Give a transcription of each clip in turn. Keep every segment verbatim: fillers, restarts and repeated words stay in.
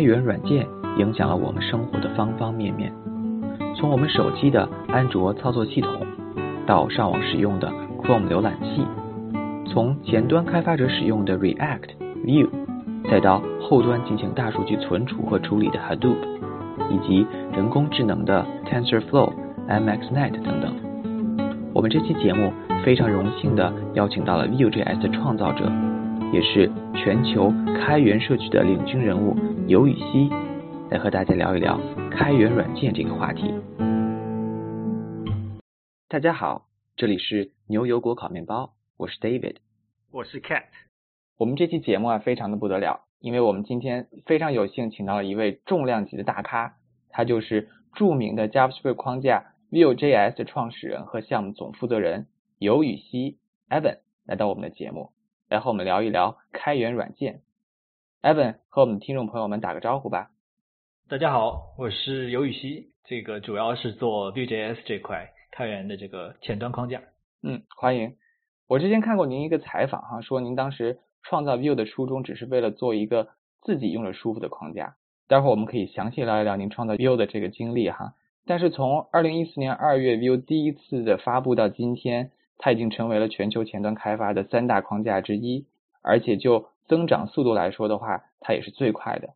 开源软件影响了我们生活的方方面面，从我们手机的安卓操作系统到上网使用的 Chrome 浏览器，从前端开发者使用的 React、Vue， 再到后端进行大数据存储和处理的 Hadoop， 以及人工智能的 TensorFlow、M X Net 等等。我们这期节目非常荣幸地邀请到了 Vue.js 的创造者，也是全球开源社区的领军人物尤雨熙，来和大家聊一聊开源软件这个话题。大家好，这里是牛油果烤面包，我是 David， 我是 Cat。 我们这期节目啊，非常的不得了，因为我们今天非常有幸请到了一位重量级的大咖，他就是著名的 JavaScript 框架 Vue.js 的创始人和项目总负责人尤雨熙 Evan 来到我们的节目，来和我们聊一聊开源软件。 Evan 和我们听众朋友们打个招呼吧。大家好，我是尤雨熙，这个主要是做 Vue.js 这块开源的这个前端框架。嗯，欢迎。我之前看过您一个采访哈，说您当时创造 Vue 的初衷只是为了做一个自己用着舒服的框架，待会儿我们可以详细聊一聊您创造 Vue 的这个经历哈。但是从二零一四年二月 Vue 第一次的发布到今天，它已经成为了全球前端开发的三大框架之一，而且就增长速度来说的话，它也是最快的，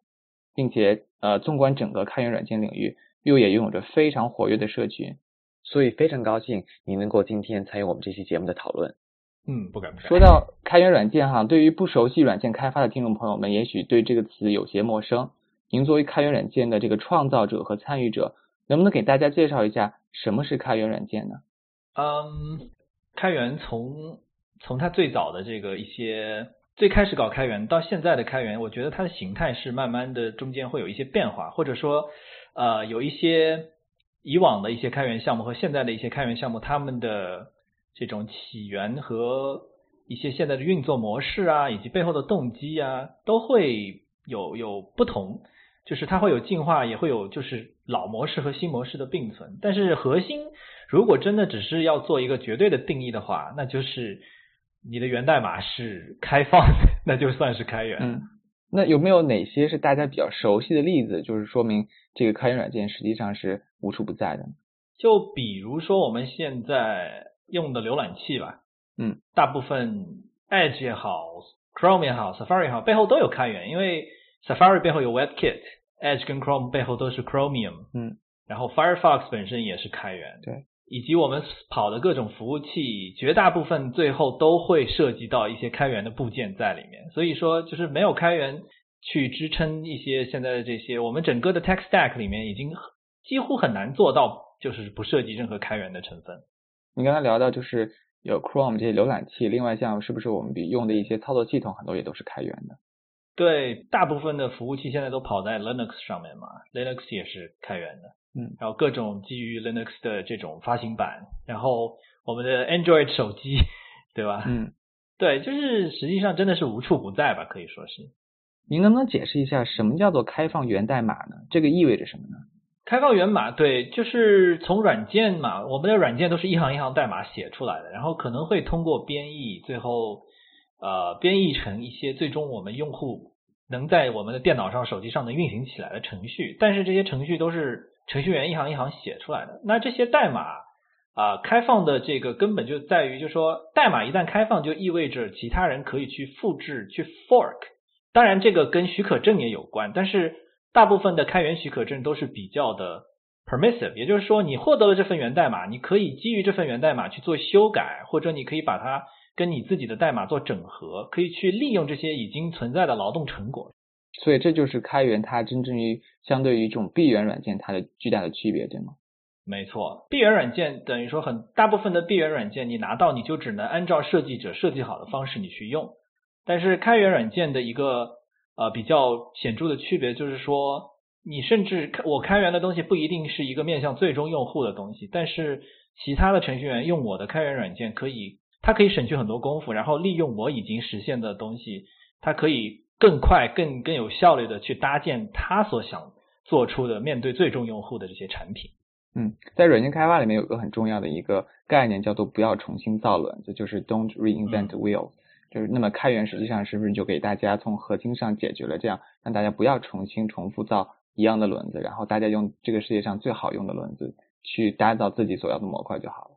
并且呃，纵观整个开源软件领域 Vue 也拥有着非常活跃的社群，所以非常高兴您能够今天参与我们这期节目的讨论。嗯，不敢不敢。说到开源软件哈，对于不熟悉软件开发的听众朋友们，也许对这个词有些陌生。您作为开源软件的这个创造者和参与者，能不能给大家介绍一下什么是开源软件呢？嗯。开源从从它最早的这个一些最开始搞开源到现在的开源，我觉得它的形态是慢慢的中间会有一些变化，或者说呃有一些以往的一些开源项目和现在的一些开源项目，他们的这种起源和一些现在的运作模式啊，以及背后的动机啊，都会有有不同，就是它会有进化，也会有就是老模式和新模式的并存。但是核心如果真的只是要做一个绝对的定义的话，那就是你的源代码是开放的，那就算是开源。嗯，那有没有哪些是大家比较熟悉的例子，就是说明这个开源软件实际上是无处不在的？就比如说我们现在用的浏览器吧，嗯，大部分 Edge 也好， Chrome 也好， Safari 也好，背后都有开源，因为 Safari 背后有 webkit， Edge 跟 Chrome 背后都是 Chromium， 嗯，然后 Firefox 本身也是开源，对，以及我们跑的各种服务器，绝大部分最后都会涉及到一些开源的部件在里面。所以说就是没有开源去支撑一些现在的这些，我们整个的 tech stack 里面已经几乎很难做到就是不涉及任何开源的成分。你刚才聊到就是有 Chrome 这些浏览器，另外像是不是我们用的一些操作系统很多也都是开源的？对，大部分的服务器现在都跑在 Linux 上面嘛， Linux 也是开源的。嗯，然后各种基于 Linux 的这种发行版，然后我们的 Android 手机，对吧？嗯，对，就是实际上真的是无处不在吧，可以说是。您能不能解释一下什么叫做开放源代码呢？这个意味着什么呢？开放源码，对，就是从软件嘛，我们的软件都是一行一行代码写出来的，然后可能会通过编译，最后呃编译成一些最终我们用户能在我们的电脑上、手机上能运行起来的程序，但是这些程序都是程序员一行一行写出来的。那这些代码啊、呃，开放的这个根本就在于，就是说代码一旦开放，就意味着其他人可以去复制、去 fork。当然，这个跟许可证也有关，但是大部分的开源许可证都是比较的 permissive， 也就是说，你获得了这份源代码，你可以基于这份源代码去做修改，或者你可以把它跟你自己的代码做整合，可以去利用这些已经存在的劳动成果。所以这就是开源它真正于相对于一种闭源软件它的巨大的区别，对吗？没错，闭源软件等于说很大部分的闭源软件你拿到你就只能按照设计者设计好的方式你去用，但是开源软件的一个呃比较显著的区别就是说，你甚至我开源的东西不一定是一个面向最终用户的东西，但是其他的程序员用我的开源软件可以，它可以省去很多功夫，然后利用我已经实现的东西，它可以更快更更有效率的去搭建他所想做出的面对最终用户的这些产品。嗯，在软件开发里面有个很重要的一个概念叫做不要重新造轮子，就是 don't reinvent wheel、嗯、就是那么开源实际上是不是就给大家从核心上解决了这样让大家不要重新重复造一样的轮子，然后大家用这个世界上最好用的轮子去打造自己所要的模块就好了。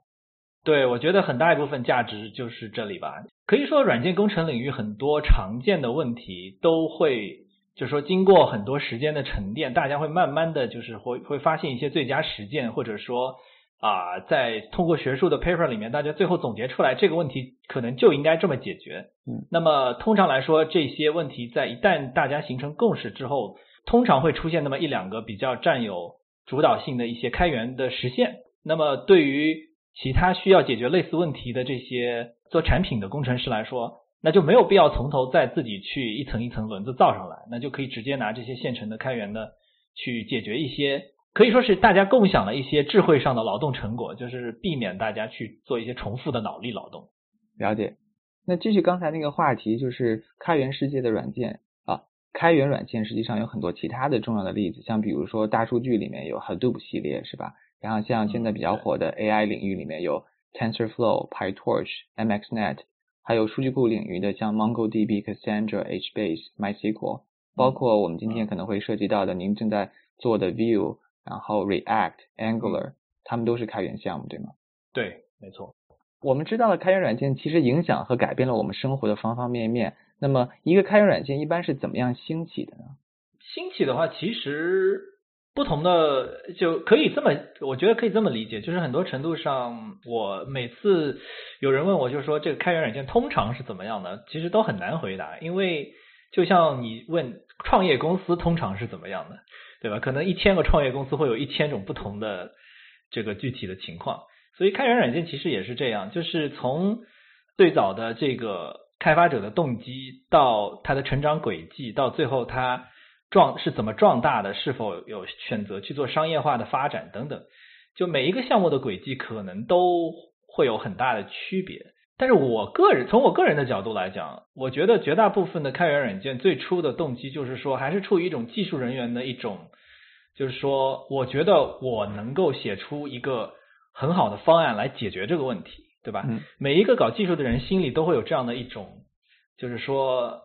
对，我觉得很大一部分价值就是这里吧。可以说软件工程领域很多常见的问题都会就是说经过很多时间的沉淀，大家会慢慢的就是会会发现一些最佳实践，或者说啊、呃，在通过学术的 paper 里面大家最后总结出来这个问题可能就应该这么解决。嗯，那么通常来说这些问题在一旦大家形成共识之后，通常会出现那么一两个比较占有主导性的一些开源的实现。那么对于其他需要解决类似问题的这些做产品的工程师来说，那就没有必要从头再自己去一层一层轮子造上来，那就可以直接拿这些现成的开源的去解决一些，可以说是大家共享了一些智慧上的劳动成果，就是避免大家去做一些重复的脑力劳动。了解。那继续刚才那个话题，就是开源世界的软件啊，开源软件实际上有很多其他的重要的例子，像比如说大数据里面有 Hadoop 系列是吧，然后像现在比较火的 A I 领域里面有 TensorFlow、PyTorch、M X Net，还有数据库领域的像 MongoDB、Cassandra、HBase、MySQL， 包括我们今天可能会涉及到的您正在做的 Vue， 然后 React、Angular， 他们都是开源项目，对吗？对，没错。我们知道了开源软件其实影响和改变了我们生活的方方面面，那么一个开源软件一般是怎么样兴起的呢？兴起的话其实不同的就可以这么，我觉得可以这么理解，就是很多程度上我每次有人问我就是说这个开源软件通常是怎么样的，其实都很难回答，因为就像你问创业公司通常是怎么样的，对吧？可能一千个创业公司会有一千种不同的这个具体的情况，所以开源软件其实也是这样，就是从最早的这个开发者的动机到他的成长轨迹，到最后他壮是怎么壮大的，是否有选择去做商业化的发展等等，就每一个项目的轨迹可能都会有很大的区别。但是我个人从我个人的角度来讲，我觉得绝大部分的开源软件最初的动机就是说还是处于一种技术人员的一种，就是说我觉得我能够写出一个很好的方案来解决这个问题，对吧？嗯，每一个搞技术的人心里都会有这样的一种，就是说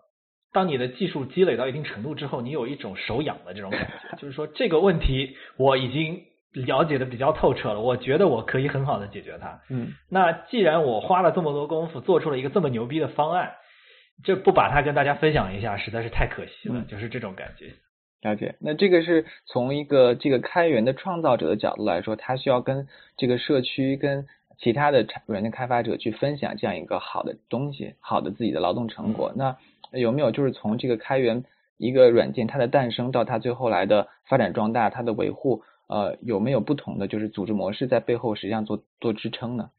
当你的技术积累到一定程度之后，你有一种手痒的这种感觉，就是说这个问题我已经了解的比较透彻了，我觉得我可以很好的解决它。嗯，那既然我花了这么多功夫做出了一个这么牛逼的方案，这不把它跟大家分享一下实在是太可惜了，嗯，就是这种感觉。了解。那这个是从一个这个开源的创造者的角度来说，他需要跟这个社区跟其他的软件开发者去分享这样一个好的东西，好的自己的劳动成果。嗯，那有没有就是从这个开源一个软件它的诞生到它最后来的发展壮大，它的维护，呃，有没有不同的就是组织模式在背后实际上做做支撑呢？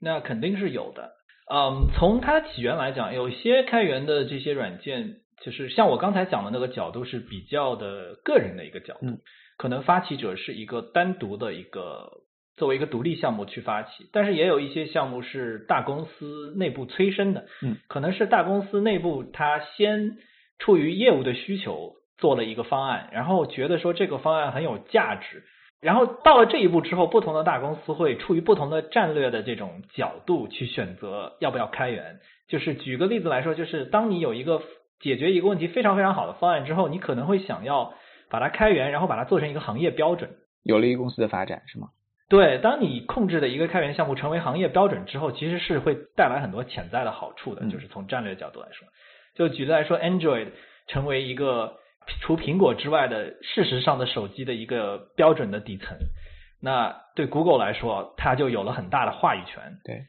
那肯定是有的。嗯，从它起源来讲，有些开源的这些软件，就是像我刚才讲的那个角度是比较的个人的一个角度，嗯，可能发起者是一个单独的一个作为一个独立项目去发起，但是也有一些项目是大公司内部催生的，嗯，可能是大公司内部他先出于业务的需求做了一个方案，然后觉得说这个方案很有价值，然后到了这一步之后，不同的大公司会出于不同的战略的这种角度去选择要不要开源。就是举个例子来说，就是当你有一个解决一个问题非常非常好的方案之后，你可能会想要把它开源，然后把它做成一个行业标准，有利于公司的发展，是吗？对，当你控制的一个开源项目成为行业标准之后，其实是会带来很多潜在的好处的，就是从战略角度来说。就举例来说 Android 成为一个除苹果之外的事实上的手机的一个标准的底层，那对 Google 来说它就有了很大的话语权。对，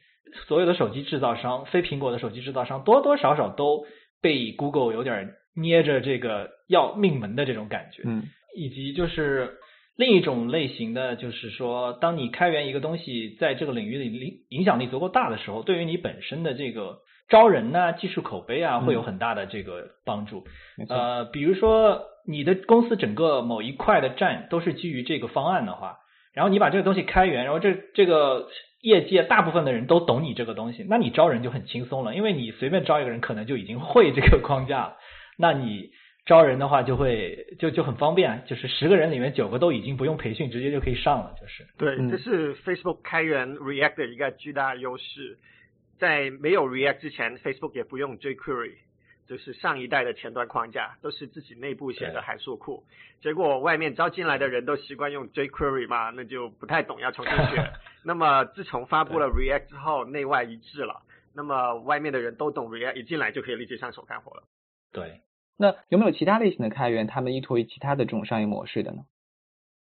所有的手机制造商，非苹果的手机制造商多多少少都被 Google 有点捏着这个要命门的这种感觉。嗯，以及就是另一种类型的，就是说当你开源一个东西在这个领域里影响力足够大的时候，对于你本身的这个招人啊，技术口碑啊，会有很大的这个帮助。嗯，呃，比如说你的公司整个某一块的站都是基于这个方案的话，然后你把这个东西开源，然后这这个业界大部分的人都懂你这个东西，那你招人就很轻松了，因为你随便招一个人可能就已经会这个框架了，那你招人的话就会就就很方便，就是十个人里面九个都已经不用培训，直接就可以上了，就是。对，这是 Facebook 开源 React 的一个巨大优势。在没有 React 之前 ，Facebook 也不用 jQuery， 就是上一代的前端框架，都是自己内部写的函数库。结果外面招进来的人都习惯用 jQuery 嘛，那就不太懂要重新学。那么自从发布了 React 之后，内外一致了，那么外面的人都懂 React， 一进来就可以立即上手干活了。对，那有没有其他类型的开源，他们依托于其他的这种商业模式的呢？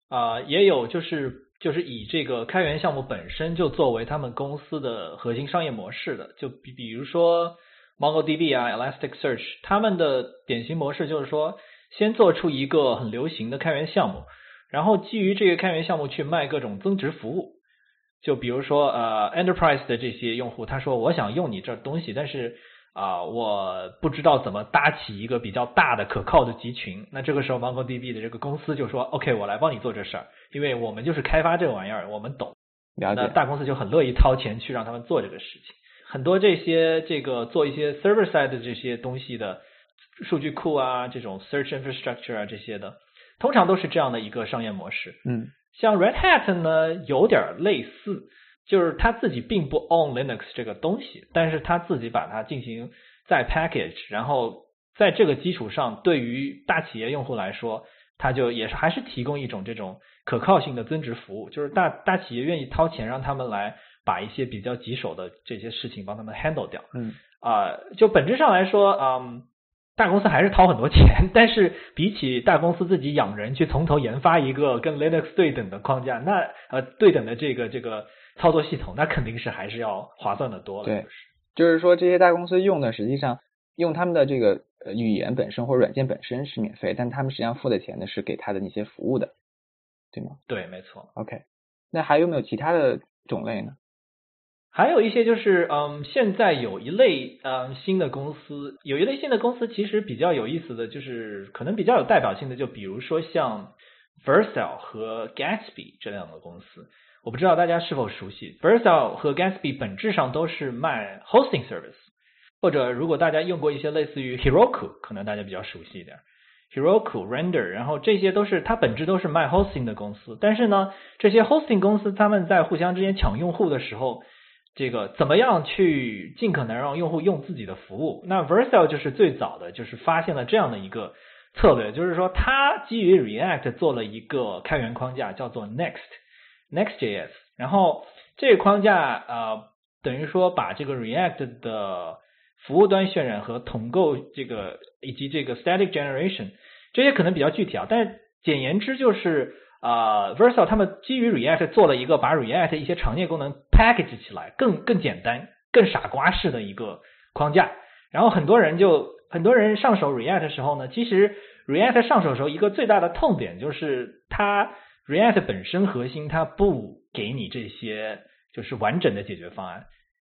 啊、呃，也有，就是。就是以这个开源项目本身就作为他们公司的核心商业模式的，就比比如说 MongoDB 啊 Elasticsearch， 他们的典型模式就是说先做出一个很流行的开源项目，然后基于这个开源项目去卖各种增值服务。就比如说呃 Enterprise 的这些用户，他说我想用你这东西，但是啊、呃、我不知道怎么搭起一个比较大的可靠的集群，那这个时候 MongoDB 的这个公司就说 OK 我来帮你做这事儿，因为我们就是开发这个玩意儿，我们懂，了解。那大公司就很乐意掏钱去让他们做这个事情。很多这些这个做一些 server side 的这些东西的数据库啊，这种 search infrastructure 啊这些的，通常都是这样的一个商业模式。嗯，像 Red Hat 呢有点类似，就是他自己并不 own Linux 这个东西，但是他自己把它进行再 package， 然后在这个基础上，对于大企业用户来说，他就也是还是提供一种这种可靠性的增值服务，就是大大企业愿意掏钱让他们来把一些比较棘手的这些事情帮他们 handle 掉。嗯，啊、呃，就本质上来说，嗯，大公司还是掏很多钱，但是比起大公司自己养人去从头研发一个跟 Linux 对等的框架，那呃对等的这个这个操作系统，那肯定是还是要划算的多了。对，就是说这些大公司用的，实际上用他们的这个语言本身或者软件本身是免费，但他们实际上付的钱呢是给他的那些服务的。对吗？对，没错。 OK， 那还有没有其他的种类呢？还有一些就是嗯，现在有一类嗯新的公司，有一类新的公司其实比较有意思的，就是可能比较有代表性的，就比如说像 Vercel 和 Gatsby 这两个公司，我不知道大家是否熟悉。 Vercel 和 Gatsby 本质上都是卖 hosting service， 或者如果大家用过一些类似于 Heroku， 可能大家比较熟悉一点，Heroku Render， 然后这些都是它本质都是卖 hosting 的公司。但是呢这些 hosting 公司他们在互相之间抢用户的时候，这个怎么样去尽可能让用户用自己的服务，那 Vercel 就是最早的就是发现了这样的一个策略，就是说它基于 React 做了一个开源框架叫做 Next Next.js， 然后这个框架呃等于说把这个 React 的服务端渲染和统购这个以及这个 static generation， 这些可能比较具体啊，但是简言之就是啊、呃、Vercel 他们基于 React 做了一个把 React 一些常见功能 package 起来更更简单更傻瓜式的一个框架。然后很多人就很多人上手 React 的时候呢，其实 React 上手的时候一个最大的痛点就是它 React 本身核心它不给你这些就是完整的解决方案，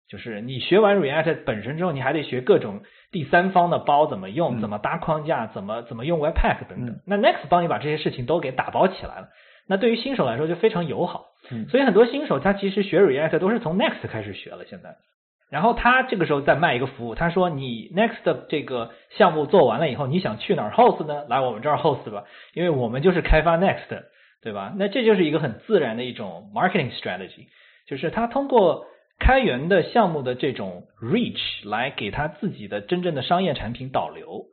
就是你学完 React 本身之后，你还得学各种第三方的包怎么用，怎么搭框架，怎么怎么用 Webpack 等等。那 Next 帮你把这些事情都给打包起来了，那对于新手来说就非常友好。所以很多新手他其实学 React 都是从 Next 开始学了现在。然后他这个时候再卖一个服务，他说你 Next 的这个项目做完了以后，你想去哪儿 host 呢？来我们这儿 host 吧，因为我们就是开发 Next， 对吧？那这就是一个很自然的一种 marketing strategy， 就是他通过开源的项目的这种 reach 来给他自己的真正的商业产品导流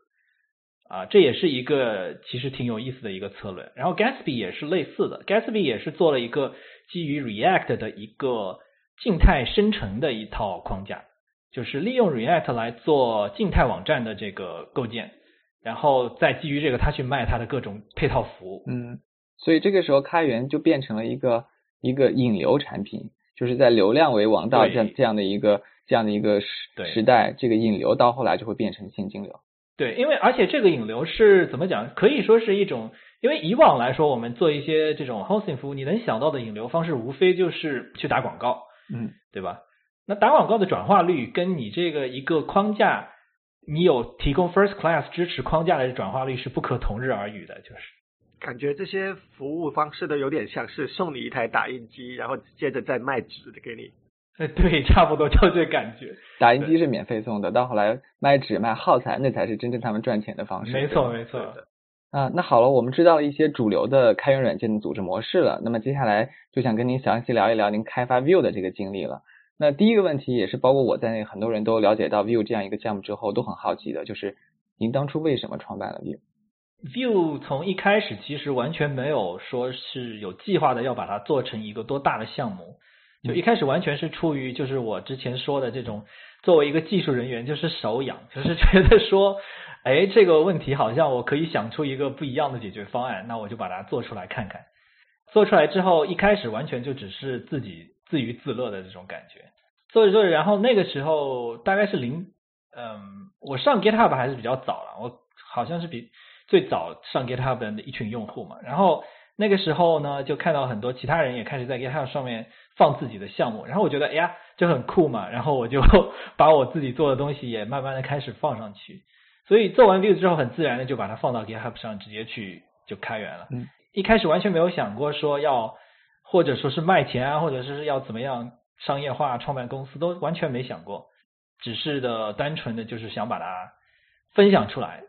啊，这也是一个其实挺有意思的一个策略。然后 Gatsby 也是类似的， Gatsby 也是做了一个基于 React 的一个静态生成的一套框架，就是利用 React 来做静态网站的这个构建，然后再基于这个他去卖他的各种配套服务。嗯，所以这个时候开源就变成了一个一个引流产品，就是在流量为王道这样这样的一个这样的一个时代，这个引流到后来就会变成现金流。对，因为而且这个引流是怎么讲，可以说是一种，因为以往来说我们做一些这种 hosting 服务，你能想到的引流方式无非就是去打广告，嗯，对吧？那打广告的转化率跟你这个一个框架，你有提供 first class 支持框架的转化率是不可同日而语的，就是。感觉这些服务方式都有点像是送你一台打印机，然后接着再卖纸给你。对，差不多就这感觉。打印机是免费送的，到后来卖纸卖耗材，那才是真正他们赚钱的方式。没错没错。啊，那好了，我们知道了一些主流的开源软件的组织模式了，那么接下来就想跟您详细聊一聊您开发 Vue 的这个经历了。那第一个问题也是包括我在内，很多人都了解到 Vue 这样一个项目之后都很好奇的，就是您当初为什么创办了 Vue？ Vue 从一开始其实完全没有说是有计划的要把它做成一个多大的项目，就一开始完全是出于就是我之前说的这种作为一个技术人员就是手痒，就是觉得说哎，这个问题好像我可以想出一个不一样的解决方案，那我就把它做出来看看。做出来之后一开始完全就只是自己自娱自乐的这种感觉，做着做着，然后那个时候大概是零嗯，我上 GitHub 还是比较早了，我好像是比最早上 GitHub 的一群用户嘛，然后那个时候呢就看到很多其他人也开始在 GitHub 上面放自己的项目，然后我觉得哎呀就很酷嘛，然后我就把我自己做的东西也慢慢的开始放上去，所以做完 Vue 之后很自然的就把它放到 GitHub 上直接去就开源了、嗯、一开始完全没有想过说要或者说是卖钱啊，或者是要怎么样商业化创办公司都完全没想过，只是的单纯的就是想把它分享出来，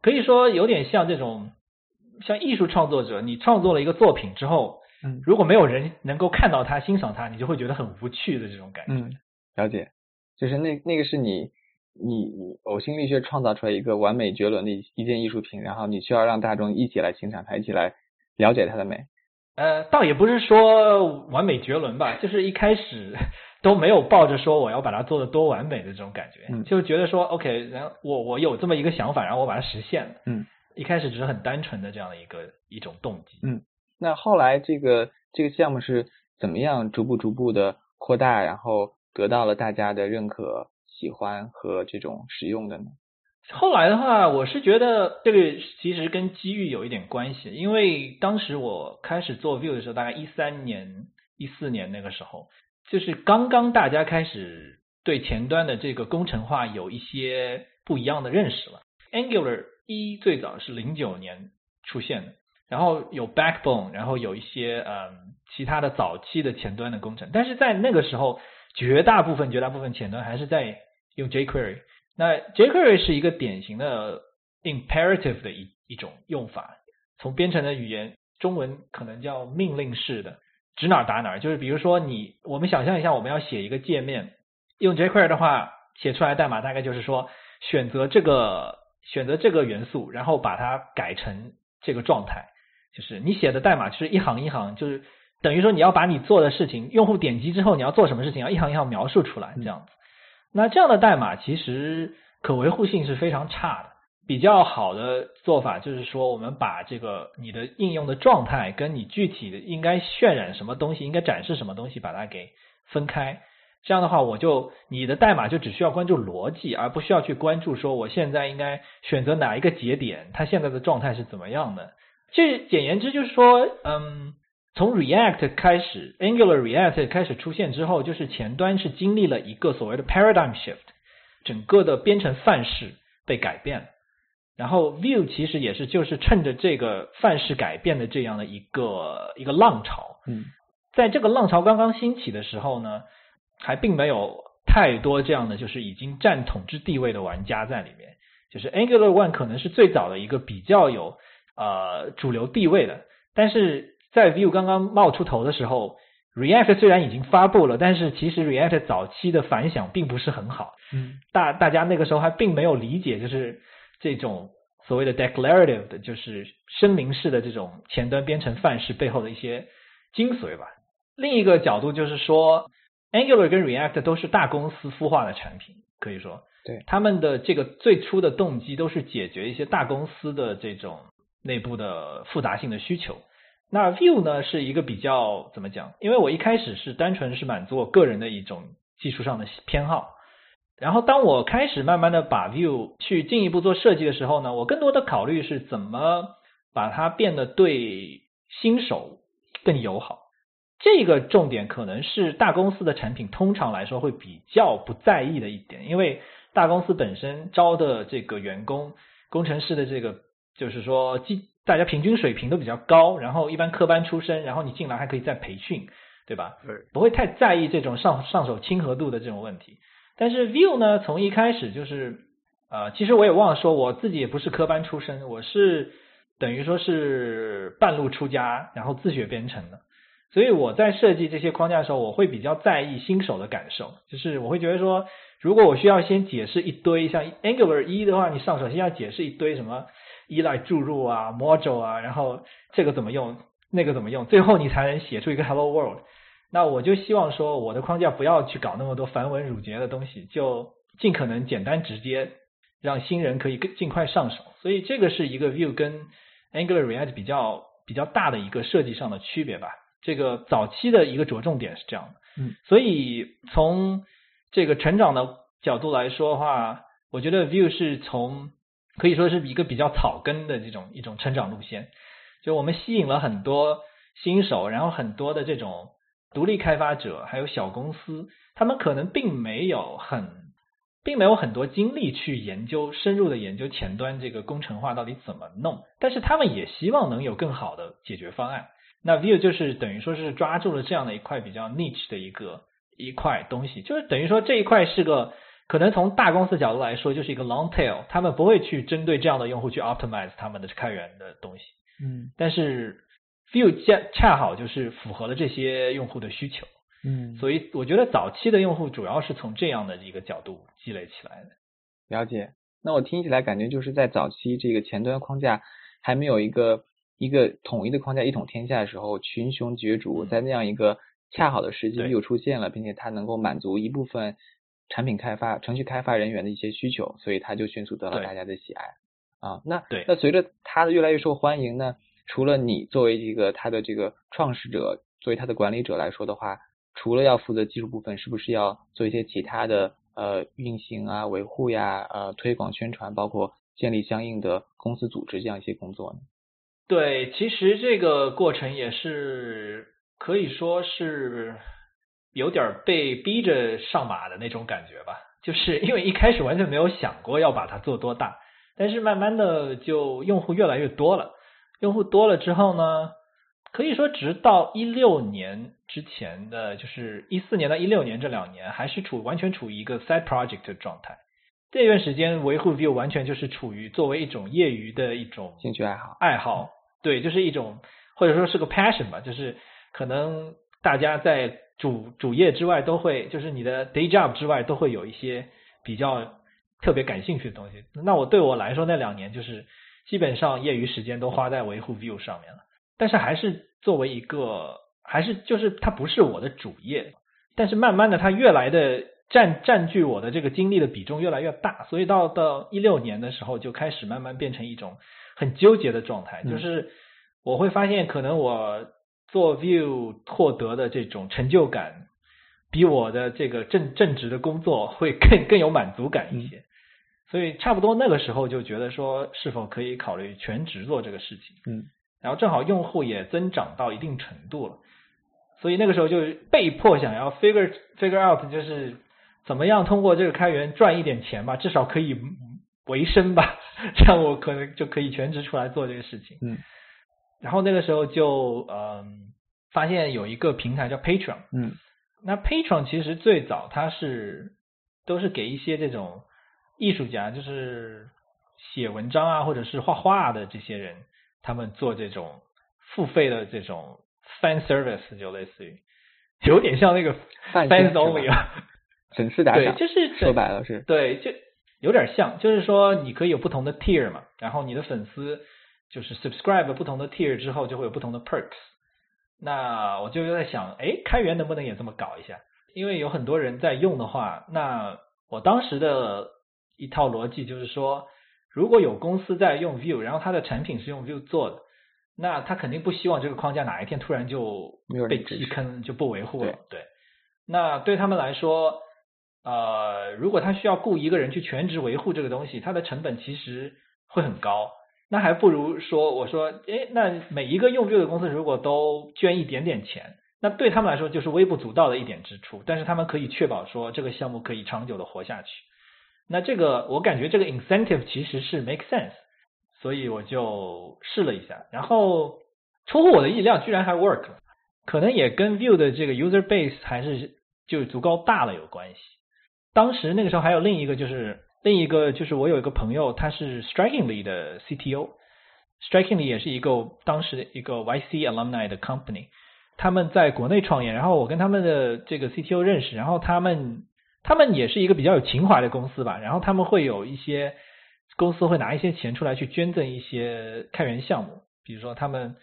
可以说有点像这种像艺术创作者，你创作了一个作品之后，嗯，如果没有人能够看到它、欣赏它，你就会觉得很无趣的这种感觉。嗯，了解，就是那那个是你你你呕心沥血创造出来一个完美绝伦的一件艺术品，然后你需要让大众一起来欣赏它，一起来了解它的美。呃，倒也不是说完美绝伦吧，就是一开始都没有抱着说我要把它做得多完美的这种感觉，嗯，就觉得说 OK， 然后我我有这么一个想法，然后我把它实现了，嗯。一开始只是很单纯的这样的一个一种动机。嗯，那后来这个这个项目是怎么样逐步逐步的扩大，然后得到了大家的认可、喜欢和这种使用的呢？后来的话，我是觉得这个其实跟机遇有一点关系，因为当时我开始做 Vue 的时候，大概一三年、一四年那个时候，就是刚刚大家开始对前端的这个工程化有一些不一样的认识了。Angular 一最早是零九年出现的，然后有 Backbone， 然后有一些嗯其他的早期的前端的工程，但是在那个时候绝大部分绝大部分前端还是在用 jQuery， 那 jQuery 是一个典型的 imperative 的一一种用法，从编程的语言中文可能叫命令式的，指哪打哪，就是比如说你我们想象一下我们要写一个界面，用 jQuery 的话写出来的代码大概就是说选择这个选择这个元素，然后把它改成这个状态，就是你写的代码就是一行一行，就是等于说你要把你做的事情，用户点击之后你要做什么事情要一行一行描述出来这样子。那这样的代码其实可维护性是非常差的，比较好的做法就是说我们把这个你的应用的状态跟你具体的应该渲染什么东西应该展示什么东西把它给分开，这样的话我就你的代码就只需要关注逻辑，而不需要去关注说我现在应该选择哪一个节点它现在的状态是怎么样的。这简言之就是说嗯，从 React 开始 Angular React 开始出现之后，就是前端是经历了一个所谓的 paradigm shift， 整个的编程范式被改变了，然后 Vue 其实也是就是趁着这个范式改变的这样的一个一个浪潮。嗯，在这个浪潮刚刚兴起的时候呢还并没有太多这样的就是已经占统治地位的玩家在里面，就是 Angular 一 可能是最早的一个比较有呃主流地位的，但是在 Vue 刚刚冒出头的时候 React 虽然已经发布了，但是其实 React 早期的反响并不是很好，嗯，大大家那个时候还并没有理解就是这种所谓的 declarative 的就是声明式的这种前端编程范式背后的一些精髓吧。另一个角度就是说Angular 跟 React 都是大公司孵化的产品，可以说对他们的这个最初的动机都是解决一些大公司的这种内部的复杂性的需求。那 Vue 呢是一个比较怎么讲，因为我一开始是单纯是满足我个人的一种技术上的偏好，然后当我开始慢慢的把 Vue 去进一步做设计的时候呢，我更多的考虑是怎么把它变得对新手更友好，这个重点可能是大公司的产品通常来说会比较不在意的一点，因为大公司本身招的这个员工工程师的这个就是说大家平均水平都比较高，然后一般科班出身，然后你进来还可以再培训，对吧，不会太在意这种上上手亲和度的这种问题。但是 Vue 呢从一开始就是呃，其实我也忘了说我自己也不是科班出身，我是等于说是半路出家然后自学编程的，所以我在设计这些框架的时候，我会比较在意新手的感受，就是我会觉得说，如果我需要先解释一堆，像 Angular 一的话，你上手先要解释一堆什么依赖注入啊 module 啊，然后这个怎么用那个怎么用，最后你才能写出一个 hello world。 那我就希望说我的框架不要去搞那么多繁文缛节的东西，就尽可能简单直接，让新人可以尽快上手。所以这个是一个 Vue 跟 Angular React 比较比较大的一个设计上的区别吧，这个早期的一个着重点是这样的。嗯，所以从这个成长的角度来说的话，我觉得 Vue 是从可以说是一个比较草根的这种一种成长路线，就我们吸引了很多新手，然后很多的这种独立开发者还有小公司，他们可能并没有很并没有很多精力去研究深入的研究前端这个工程化到底怎么弄，但是他们也希望能有更好的解决方案。那 Vue 就是等于说是抓住了这样的一块比较 niche 的一个一块东西，就是等于说这一块是个可能从大公司的角度来说就是一个 long tail， 他们不会去针对这样的用户去 optimize 他们的开源的东西。嗯，但是 Vue 恰好就是符合了这些用户的需求。嗯，所以我觉得早期的用户主要是从这样的一个角度积累起来的。了解。那我听起来感觉就是在早期这个前端框架还没有一个一个统一的框架一统天下的时候，群雄角逐，在那样一个恰好的时机又出现了，并且它能够满足一部分产品开发程序开发人员的一些需求，所以它就迅速得到大家的喜爱。啊，那对，那随着它的越来越受欢迎呢，除了你作为这个它的这个创始者，作为它的管理者来说的话，除了要负责技术部分，是不是要做一些其他的呃运行啊、维护呀、呃推广宣传，包括建立相应的公司组织这样一些工作呢？对，其实这个过程也是可以说是有点被逼着上马的那种感觉吧，就是因为一开始完全没有想过要把它做多大，但是慢慢的就用户越来越多了，用户多了之后呢，可以说直到一六年之前的就是一四年到一六年这两年还是处完全处于一个 side project 的状态，这段时间维护 Vue 完全就是处于作为一种业余的一种兴趣爱好爱好对，就是一种或者说是个 passion 吧，就是可能大家在主主业之外都会，就是你的 day job 之外都会有一些比较特别感兴趣的东西。那我对我来说那两年就是基本上业余时间都花在维护 Vue 上面了，但是还是作为一个还是就是它不是我的主业，但是慢慢的它越来的占占据我的这个精力的比重越来越大，所以到到一六年的时候就开始慢慢变成一种很纠结的状态，就是我会发现可能我做 Vue 获得的这种成就感比我的这个正正职的工作会更更有满足感一些，所以差不多那个时候就觉得说是否可以考虑全职做这个事情。嗯，然后正好用户也增长到一定程度了，所以那个时候就被迫想要 figure figure out 就是怎么样通过这个开源赚一点钱吧，至少可以维生吧，这样我可能就可以全职出来做这个事情。嗯，然后那个时候就嗯发现有一个平台叫 Patreon。 嗯，那 Patreon 其实最早它是都是给一些这种艺术家，就是写文章啊或者是画画的这些人，他们做这种付费的这种 fan service， 就类似于有点像那个 fans only 啊，粉丝打赏，对，就是说白了是对，就有点像，就是说你可以有不同的 tier 嘛，然后你的粉丝就是 subscribe 不同的 tier 之后就会有不同的 perks。 那我就在想，哎，开源能不能也这么搞一下，因为有很多人在用的话，那我当时的一套逻辑就是说，如果有公司在用 Vue， 然后它的产品是用 Vue 做的，那它肯定不希望这个框架哪一天突然就被踢坑就不维护了。 对， 对，那对他们来说呃，如果他需要雇一个人去全职维护这个东西，它的成本其实会很高，那还不如说我说诶，那每一个用 Vue 的公司如果都捐一点点钱，那对他们来说就是微不足道的一点支出，但是他们可以确保说这个项目可以长久的活下去。那这个我感觉这个 incentive 其实是 make sense， 所以我就试了一下，然后出乎我的意料居然还 work 了，可能也跟 Vue 的这个 user base 还是就足够大了有关系。当时那个时候还有另一个就是另一个就是我有一个朋友，他是 Strikingly 的 C T O， Strikingly 也是一个当时一个 Y C alumni 的 company，他们在国内创业，然后我跟他们的这个 C T O 认识，然后他们他们也是一个比较有情怀的公司吧，然后他们会有一些公司会拿一些钱出来去捐赠一些开源项目，比如说他们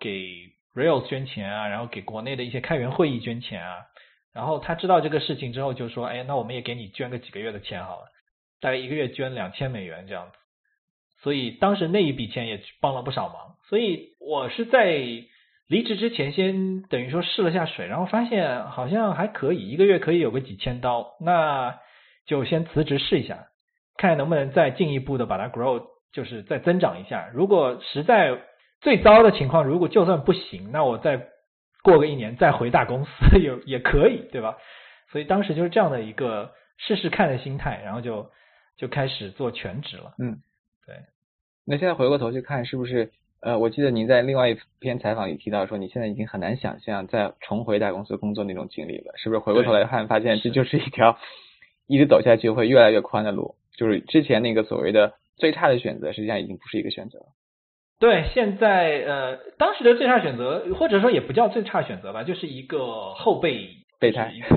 给 Rails 捐钱啊，然后给国内的一些开源会议捐钱啊，然后他知道这个事情之后就说，哎，那我们也给你捐个几个月的钱好了，大概一个月捐两千美元这样子，所以当时那一笔钱也帮了不少忙，所以我是在离职之前先等于说试了下水，然后发现好像还可以，一个月可以有个几千刀，那就先辞职试一下，看能不能再进一步的把它 grow， 就是再增长一下，如果实在最糟的情况，如果就算不行，那我再过个一年再回大公司也也可以，对吧？所以当时就是这样的一个试试看的心态，然后就就开始做全职了。嗯，对。那现在回过头去看，是不是呃，我记得您在另外一篇采访里提到说，你现在已经很难想象再重回大公司工作那种经历了，是不是？回过头来看，发现这就是一条一直走下去会越来越宽的路，就是之前那个所谓的最差的选择，实际上已经不是一个选择了。对，现在呃，当时的最差选择，或者说也不叫最差选择吧，就是一个后备备胎，一个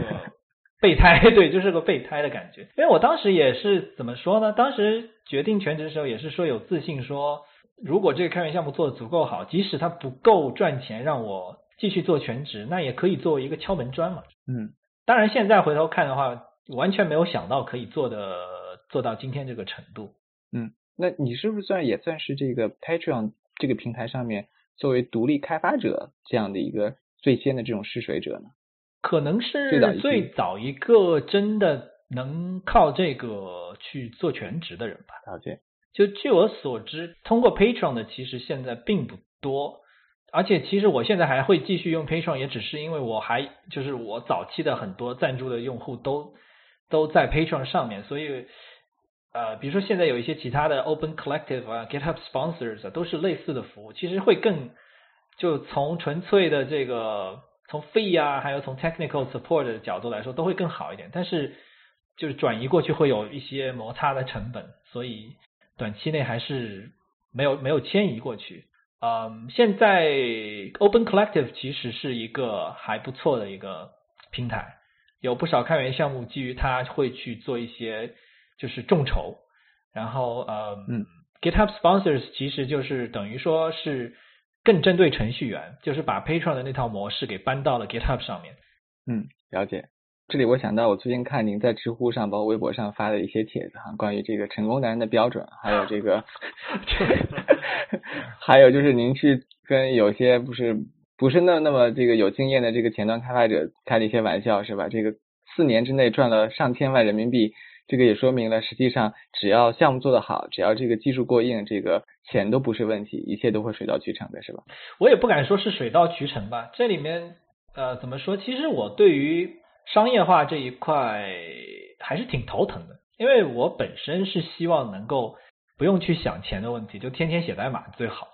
备胎，对，就是个备胎的感觉。因为我当时也是怎么说呢？当时决定全职的时候，也是说有自信说，如果这个开源项目做得足够好，即使它不够赚钱让我继续做全职，那也可以作为一个敲门砖嘛。嗯，当然现在回头看的话，完全没有想到可以做的做到今天这个程度。嗯。那你是不是算也算是这个 Patreon 这个平台上面作为独立开发者这样的一个最先的这种试水者呢？可能是最早一个真的能靠这个去做全职的人吧。了解。就据我所知，通过 Patreon 的其实现在并不多，而且其实我现在还会继续用 Patreon， 也只是因为我还就是我早期的很多赞助的用户都都在 Patreon 上面，所以。呃，比如说现在有一些其他的 Open Collective 啊 GitHub Sponsors 啊，都是类似的服务，其实会更就从纯粹的这个从 fee 啊，还有从 technical support 的角度来说都会更好一点，但是就是转移过去会有一些摩擦的成本，所以短期内还是没有没有迁移过去。嗯，现在 Open Collective 其实是一个还不错的一个平台，有不少开源项目基于它会去做一些就是众筹，然后呃、嗯、GitHub Sponsors 其实就是等于说是更针对程序员，就是把 Patreon 的那套模式给搬到了 GitHub 上面。嗯，了解。这里我想到我最近看您在知乎上包括微博上发的一些帖子哈，关于这个成功男人的标准，还有这个还有就是您去跟有些不是不是那那么这个有经验的这个前端开发者开了一些玩笑，是吧？这个四年之内赚了上千万人民币，这个也说明了实际上只要项目做得好，只要这个技术过硬，这个钱都不是问题，一切都会水到渠成的，是吧？我也不敢说是水到渠成吧，这里面呃怎么说，其实我对于商业化这一块还是挺头疼的，因为我本身是希望能够不用去想钱的问题，就天天写代码最好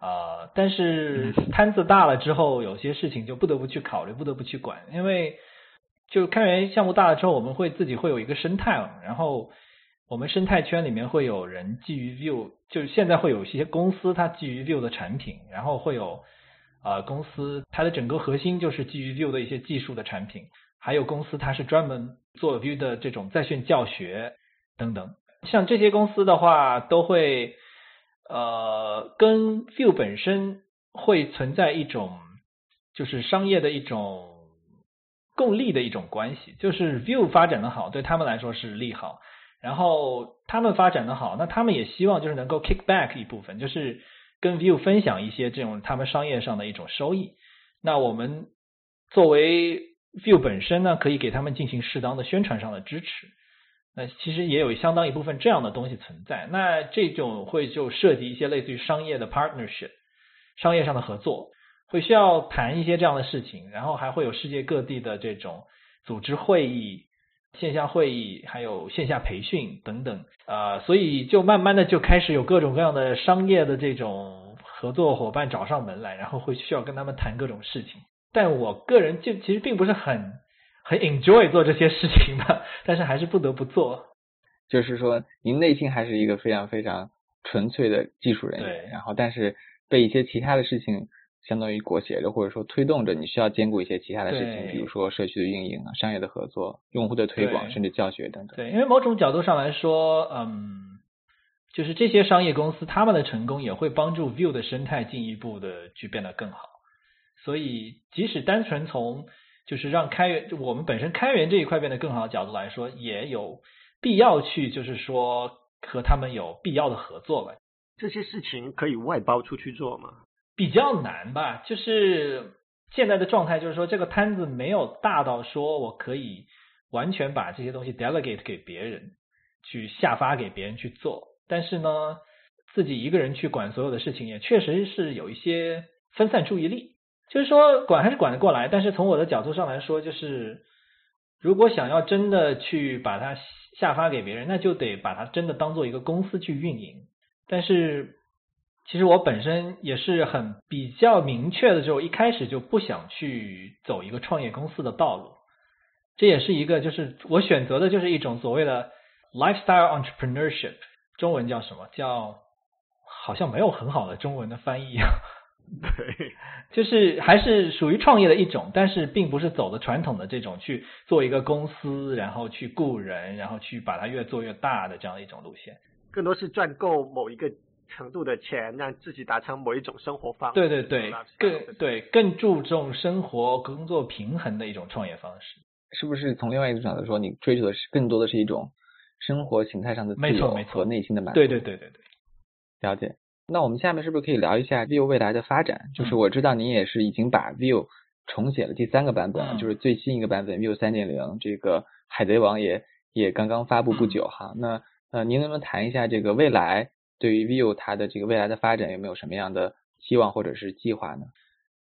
啊、呃，但是摊子大了之后，有些事情就不得不去考虑，不得不去管，因为就开源项目大了之后，我们会自己会有一个生态了，然后我们生态圈里面会有人基于 Vue， 就是现在会有一些公司它基于 Vue 的产品，然后会有呃公司它的整个核心就是基于 Vue 的一些技术的产品，还有公司它是专门做 Vue 的这种在线教学等等，像这些公司的话都会呃跟 Vue 本身会存在一种就是商业的一种共利的一种关系，就是 Vue 发展的好对他们来说是利好，然后他们发展的好，那他们也希望就是能够 kick back 一部分，就是跟 Vue 分享一些这种他们商业上的一种收益，那我们作为 Vue 本身呢可以给他们进行适当的宣传上的支持，那其实也有相当一部分这样的东西存在，那这种会就涉及一些类似于商业的 partnership 商业上的合作，会需要谈一些这样的事情，然后还会有世界各地的这种组织会议、线下会议，还有线下培训等等，呃，所以就慢慢的就开始有各种各样的商业的这种合作伙伴找上门来，然后会需要跟他们谈各种事情。但我个人就其实并不是很很 enjoy 做这些事情吧，但是还是不得不做。就是说，您内心还是一个非常非常纯粹的技术人员，然后但是被一些其他的事情相当于裹挟着或者说推动着，你需要兼顾一些其他的事情，比如说社区的运营啊、商业的合作、用户的推广甚至教学等等。对，因为某种角度上来说，嗯，就是这些商业公司他们的成功也会帮助 Vue 的生态进一步的去变得更好。所以即使单纯从就是让开源我们本身开源这一块变得更好的角度来说，也有必要去就是说和他们有必要的合作吧。这些事情可以外包出去做吗？比较难吧，就是现在的状态就是说这个摊子没有大到说我可以完全把这些东西 delegate 给别人去下发给别人去做，但是呢自己一个人去管所有的事情也确实是有一些分散注意力，就是说管还是管得过来，但是从我的角度上来说，就是如果想要真的去把它下发给别人，那就得把它真的当做一个公司去运营。但是其实我本身也是很比较明确的，就一开始就不想去走一个创业公司的道路，这也是一个就是我选择的就是一种所谓的 lifestyle entrepreneurship， 中文叫什么叫好像没有很好的中文的翻译，对，就是还是属于创业的一种，但是并不是走的传统的这种去做一个公司然后去雇人然后去把它越做越大的这样一种路线，更多是赚够某一个程度的钱，让自己达成某一种生活方式。对对对，更对更注重生活工作平衡的一种创业方式。是不是从另外一个角度说，你追求的是更多的是一种生活形态上的自由和内心的满足？对对对对对。了解。那我们下面是不是可以聊一下 Vue 未来的发展？就是我知道你也是已经把 Vue 重写了第三个版本，嗯、就是最新一个版本 Vue 三点零，这个海贼王也也刚刚发布不久哈。嗯、那呃，您能不能谈一下这个未来？对于 Vue 它的这个未来的发展有没有什么样的希望或者是计划呢？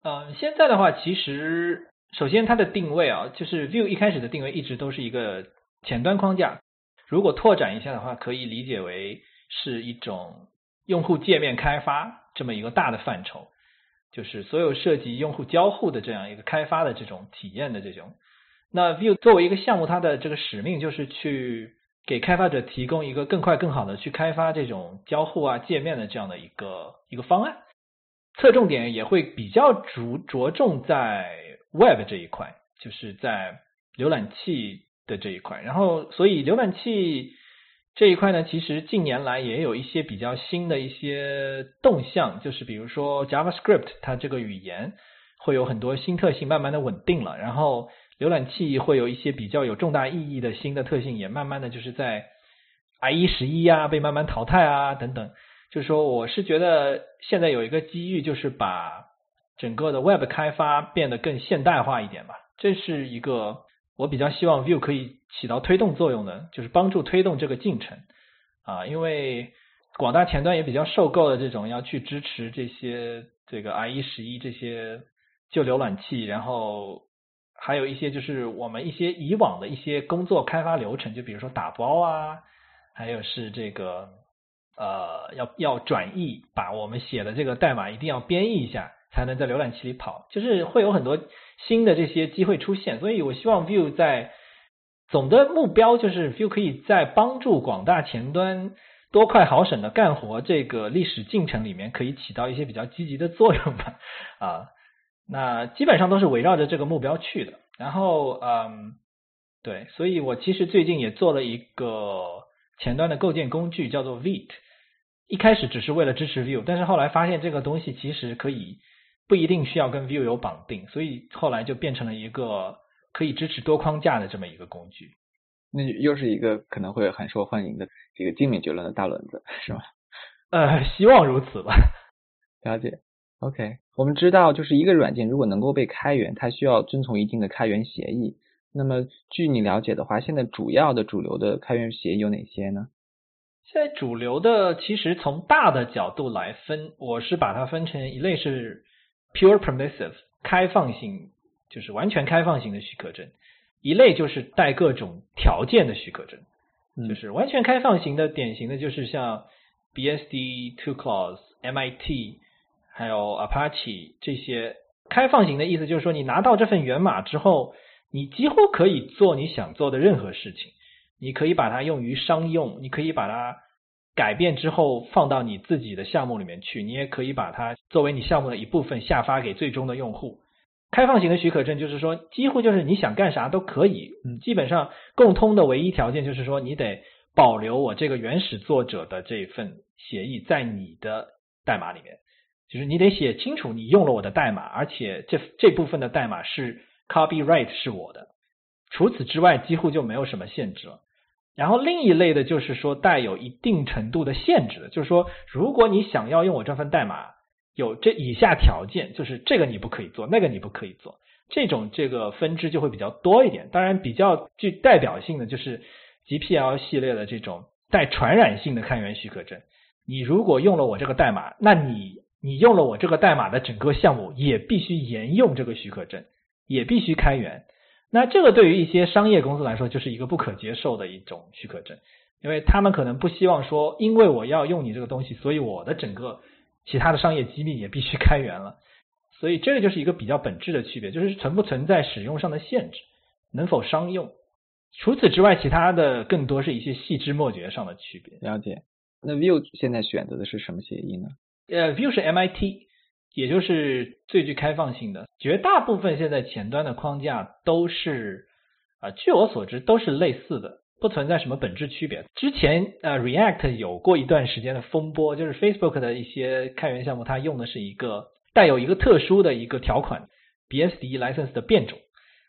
嗯，现在的话其实首先它的定位啊，就是 Vue 一开始的定位一直都是一个前端框架，如果拓展一下的话可以理解为是一种用户界面开发这么一个大的范畴，就是所有涉及用户交互的这样一个开发的这种体验的这种。那 Vue 作为一个项目，它的这个使命就是去给开发者提供一个更快更好的去开发这种交互啊界面的这样的一个一个方案，侧重点也会比较着着重在 web 这一块，就是在浏览器的这一块。然后所以浏览器这一块呢，其实近年来也有一些比较新的一些动向，就是比如说 JavaScript 它这个语言会有很多新特性慢慢的稳定了，然后浏览器会有一些比较有重大意义的新的特性，也慢慢的就是在 I E 十一 啊被慢慢淘汰啊等等。就是说我是觉得现在有一个机遇，就是把整个的 web 开发变得更现代化一点吧，这是一个我比较希望 Vue 可以起到推动作用的，就是帮助推动这个进程啊。因为广大前端也比较受够了这种要去支持这些这个 I E 十一 这些旧浏览器，然后还有一些就是我们一些以往的一些工作开发流程，就比如说打包啊，还有是这个呃要要转译，把我们写的这个代码一定要编译一下才能在浏览器里跑，就是会有很多新的这些机会出现。所以我希望 Vue 在总的目标就是 Vue 可以在帮助广大前端多快好省的干活这个历史进程里面可以起到一些比较积极的作用吧。啊那基本上都是围绕着这个目标去的。然后嗯，对，所以我其实最近也做了一个前端的构建工具叫做 Vite， 一开始只是为了支持 Vue， 但是后来发现这个东西其实可以不一定需要跟 Vue 有绑定，所以后来就变成了一个可以支持多框架的这么一个工具。那又是一个可能会很受欢迎的这个精明绝伦的大轮子是吗？呃，希望如此吧。了解。OK， 我们知道就是一个软件如果能够被开源，它需要遵从一定的开源协议。那么据你了解的话，现在主要的主流的开源协议有哪些呢？现在主流的其实从大的角度来分，我是把它分成一类是 pure permissive 开放型，就是完全开放型的许可证，一类就是带各种条件的许可证、嗯、就是完全开放型的典型的就是像 B S D、Two Claws、M I T还有 Apache 这些。开放型的意思就是说你拿到这份源码之后，你几乎可以做你想做的任何事情，你可以把它用于商用，你可以把它改变之后放到你自己的项目里面去，你也可以把它作为你项目的一部分下发给最终的用户。开放型的许可证就是说几乎就是你想干啥都可以，嗯，基本上共通的唯一条件就是说你得保留我这个原始作者的这份协议在你的代码里面，就是你得写清楚你用了我的代码，而且这这部分的代码是 copyright 是我的，除此之外几乎就没有什么限制了。然后另一类的就是说带有一定程度的限制的，就是说如果你想要用我这份代码有这以下条件，就是这个你不可以做，那个你不可以做，这种这个分支就会比较多一点。当然比较具代表性的就是 G P L 系列的这种带传染性的开源许可证，你如果用了我这个代码，那你你用了我这个代码的整个项目也必须沿用这个许可证，也必须开源。那这个对于一些商业公司来说就是一个不可接受的一种许可证，因为他们可能不希望说因为我要用你这个东西，所以我的整个其他的商业机密也必须开源了。所以这个就是一个比较本质的区别，就是存不存在使用上的限制，能否商用。除此之外其他的更多是一些细枝末节上的区别。了解。那 Vue 现在选择的是什么协议呢？呃 Vue 是 M I T， 也就是最具开放性的，绝大部分现在前端的框架都是、呃、据我所知都是类似的，不存在什么本质区别。之前呃 React 有过一段时间的风波，就是 Facebook 的一些开源项目它用的是一个带有一个特殊的一个条款 B S D license 的变种，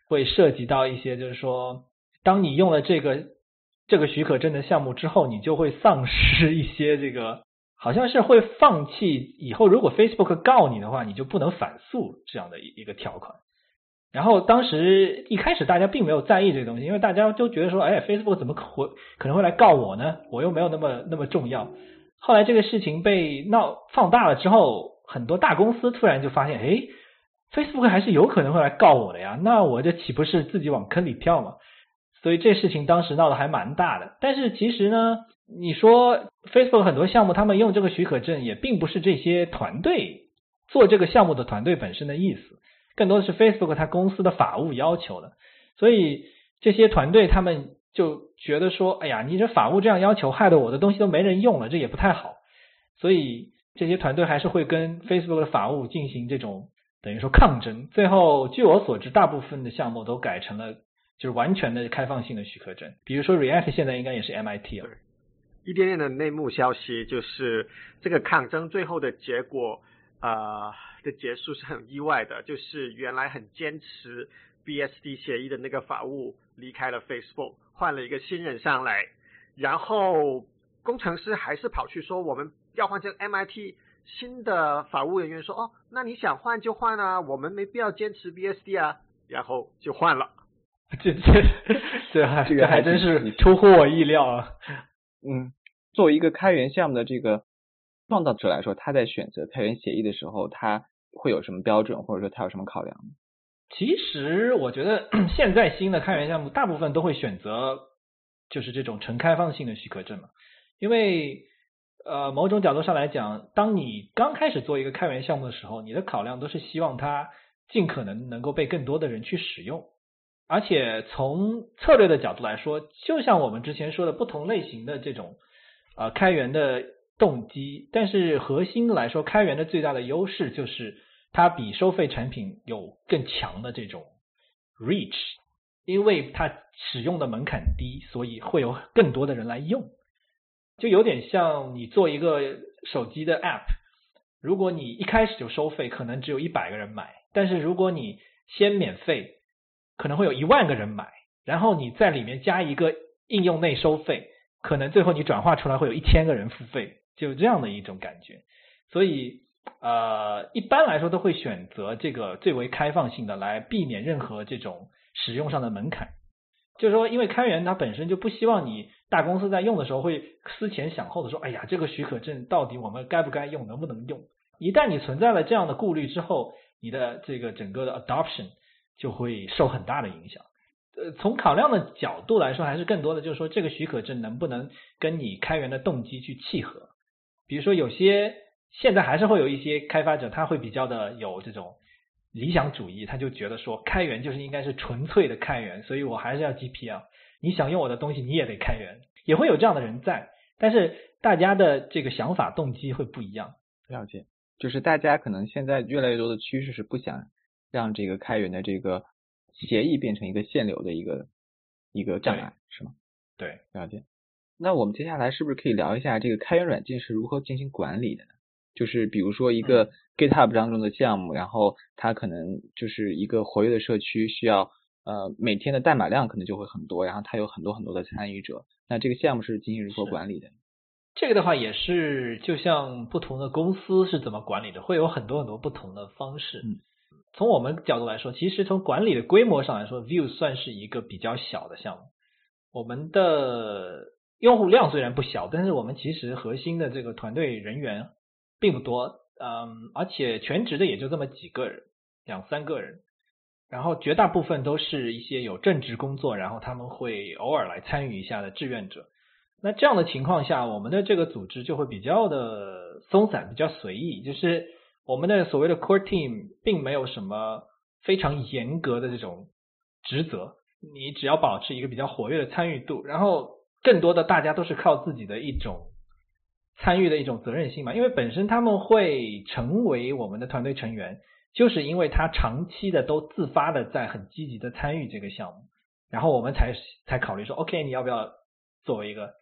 会涉及到一些就是说当你用了这个这个许可证的项目之后，你就会丧失一些这个好像是会放弃以后如果 Facebook 告你的话你就不能反诉这样的一个条款。然后当时一开始大家并没有在意这个东西，因为大家都觉得说哎 Facebook 怎么会可能会来告我呢，我又没有那么那么重要。后来这个事情被闹放大了之后，很多大公司突然就发现哎 Facebook 还是有可能会来告我的呀，那我这岂不是自己往坑里跳嘛。所以这事情当时闹得还蛮大的。但是其实呢你说 Facebook 很多项目他们用这个许可证也并不是这些团队做这个项目的团队本身的意思，更多的是 Facebook 它公司的法务要求的。所以这些团队他们就觉得说哎呀你这法务这样要求害得我的东西都没人用了，这也不太好。所以这些团队还是会跟 Facebook 的法务进行这种等于说抗争。最后据我所知大部分的项目都改成了就是完全的开放性的许可证，比如说 React 现在应该也是 M I T 了。一点点的内幕消息就是这个抗争最后的结果呃的结束是很意外的，就是原来很坚持 B S D 协议的那个法务离开了 Facebook， 换了一个新人上来，然后工程师还是跑去说我们要换成 M I T， 新的法务人员说哦那你想换就换啊，我们没必要坚持 B S D 啊，然后就换了。这这这还这个还真是出乎我意料啊。嗯。作为一个开源项目的这个创造者来说，他在选择开源协议的时候他会有什么标准，或者说他有什么考量？其实我觉得现在新的开源项目大部分都会选择就是这种纯开放性的许可证嘛，因为呃某种角度上来讲，当你刚开始做一个开源项目的时候，你的考量都是希望它尽可能能够被更多的人去使用。而且从策略的角度来说，就像我们之前说的不同类型的这种呃，开源的动机，但是核心来说开源的最大的优势就是它比收费产品有更强的这种 reach， 因为它使用的门槛低，所以会有更多的人来用。就有点像你做一个手机的 app， 如果你一开始就收费可能只有一百个人买，但是如果你先免费可能会有一万个人买，然后你在里面加一个应用内收费，可能最后你转化出来会有一千个人付费，就这样的一种感觉。所以呃，一般来说都会选择这个最为开放性的来避免任何这种使用上的门槛。就是说因为开源它本身就不希望你大公司在用的时候会思前想后的说哎呀这个许可证到底我们该不该用，能不能用。一旦你存在了这样的顾虑之后，你的这个整个的 adoption 就会受很大的影响。呃，从考量的角度来说还是更多的就是说这个许可证能不能跟你开源的动机去契合。比如说有些现在还是会有一些开发者他会比较的有这种理想主义，他就觉得说开源就是应该是纯粹的开源，所以我还是要 G P L， 你想用我的东西你也得开源，也会有这样的人在。但是大家的这个想法动机会不一样。了解，就是大家可能现在越来越多的趋势是不想让这个开源的这个协议变成一个限流的一个一个障碍，是吗？对，了解。那我们接下来是不是可以聊一下这个开源软件是如何进行管理的呢？就是比如说一个 GitHub 当中的项目，然后它可能就是一个活跃的社区，需要呃每天的代码量可能就会很多，然后它有很多很多的参与者，那这个项目是进行如何管理的？这个的话也是就像不同的公司是怎么管理的，会有很多很多不同的方式。嗯，从我们角度来说，其实从管理的规模上来说 Vue 算是一个比较小的项目，我们的用户量虽然不小，但是我们其实核心的这个团队人员并不多，嗯，而且全职的也就这么几个人，两三个人，然后绝大部分都是一些有正职工作，然后他们会偶尔来参与一下的志愿者。那这样的情况下，我们的这个组织就会比较的松散，比较随意，就是我们的所谓的 core team 并没有什么非常严格的这种职责，你只要保持一个比较活跃的参与度，然后更多的大家都是靠自己的一种参与的一种责任心嘛，因为本身他们会成为我们的团队成员，就是因为他长期的都自发的在很积极的参与这个项目，然后我们才才考虑说 OK 你要不要作为一个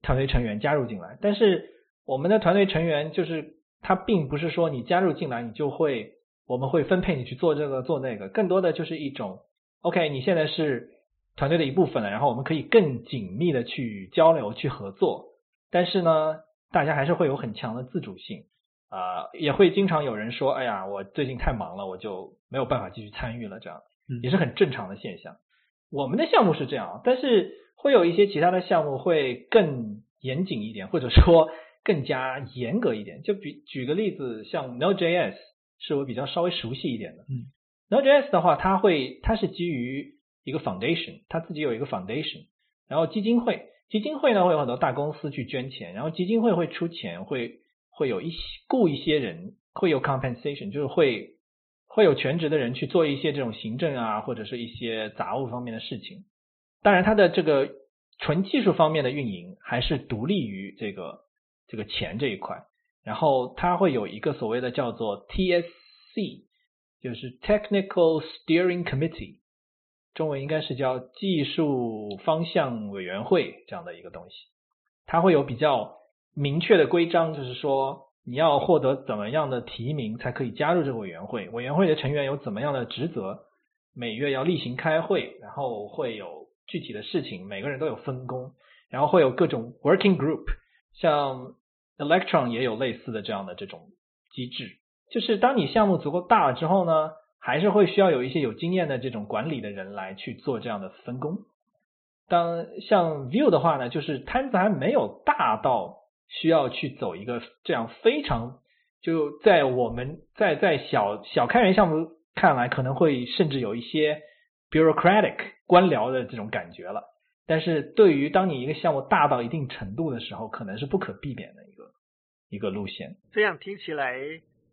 团队成员加入进来。但是我们的团队成员就是他并不是说你加入进来你就会我们会分配你去做这个做那个，更多的就是一种 OK 你现在是团队的一部分了，然后我们可以更紧密的去交流去合作，但是呢大家还是会有很强的自主性，呃，也会经常有人说哎呀我最近太忙了我就没有办法继续参与了，这样也是很正常的现象。我们的项目是这样，但是会有一些其他的项目会更严谨一点，或者说更加严格一点。就比举个例子，像 Node.js 是我比较稍微熟悉一点的。嗯， Node.js 的话它会它是基于一个 foundation， 它自己有一个 foundation， 然后基金会基金会呢会有很多大公司去捐钱，然后基金会会出钱，会会有一些雇一些人，会有 compensation， 就是会会有全职的人去做一些这种行政啊或者是一些杂物方面的事情。当然它的这个纯技术方面的运营还是独立于这个这个钱这一块，然后它会有一个所谓的叫做 T S C， 就是 Technical Steering Committee， 中文应该是叫技术方向委员会这样的一个东西。它会有比较明确的规章，就是说你要获得怎么样的提名才可以加入这个委员会，委员会的成员有怎么样的职责，每月要例行开会，然后会有具体的事情，每个人都有分工，然后会有各种 working group， 像 Electron 也有类似的这样的这种机制。就是当你项目足够大了之后呢，还是会需要有一些有经验的这种管理的人来去做这样的分工。当像 Vue 的话呢，就是摊子还没有大到需要去走一个这样非常就在我们在在小小开源项目看来可能会甚至有一些 bureaucratic 官僚的这种感觉了，但是对于当你一个项目大到一定程度的时候，可能是不可避免的一个一个路线。这样听起来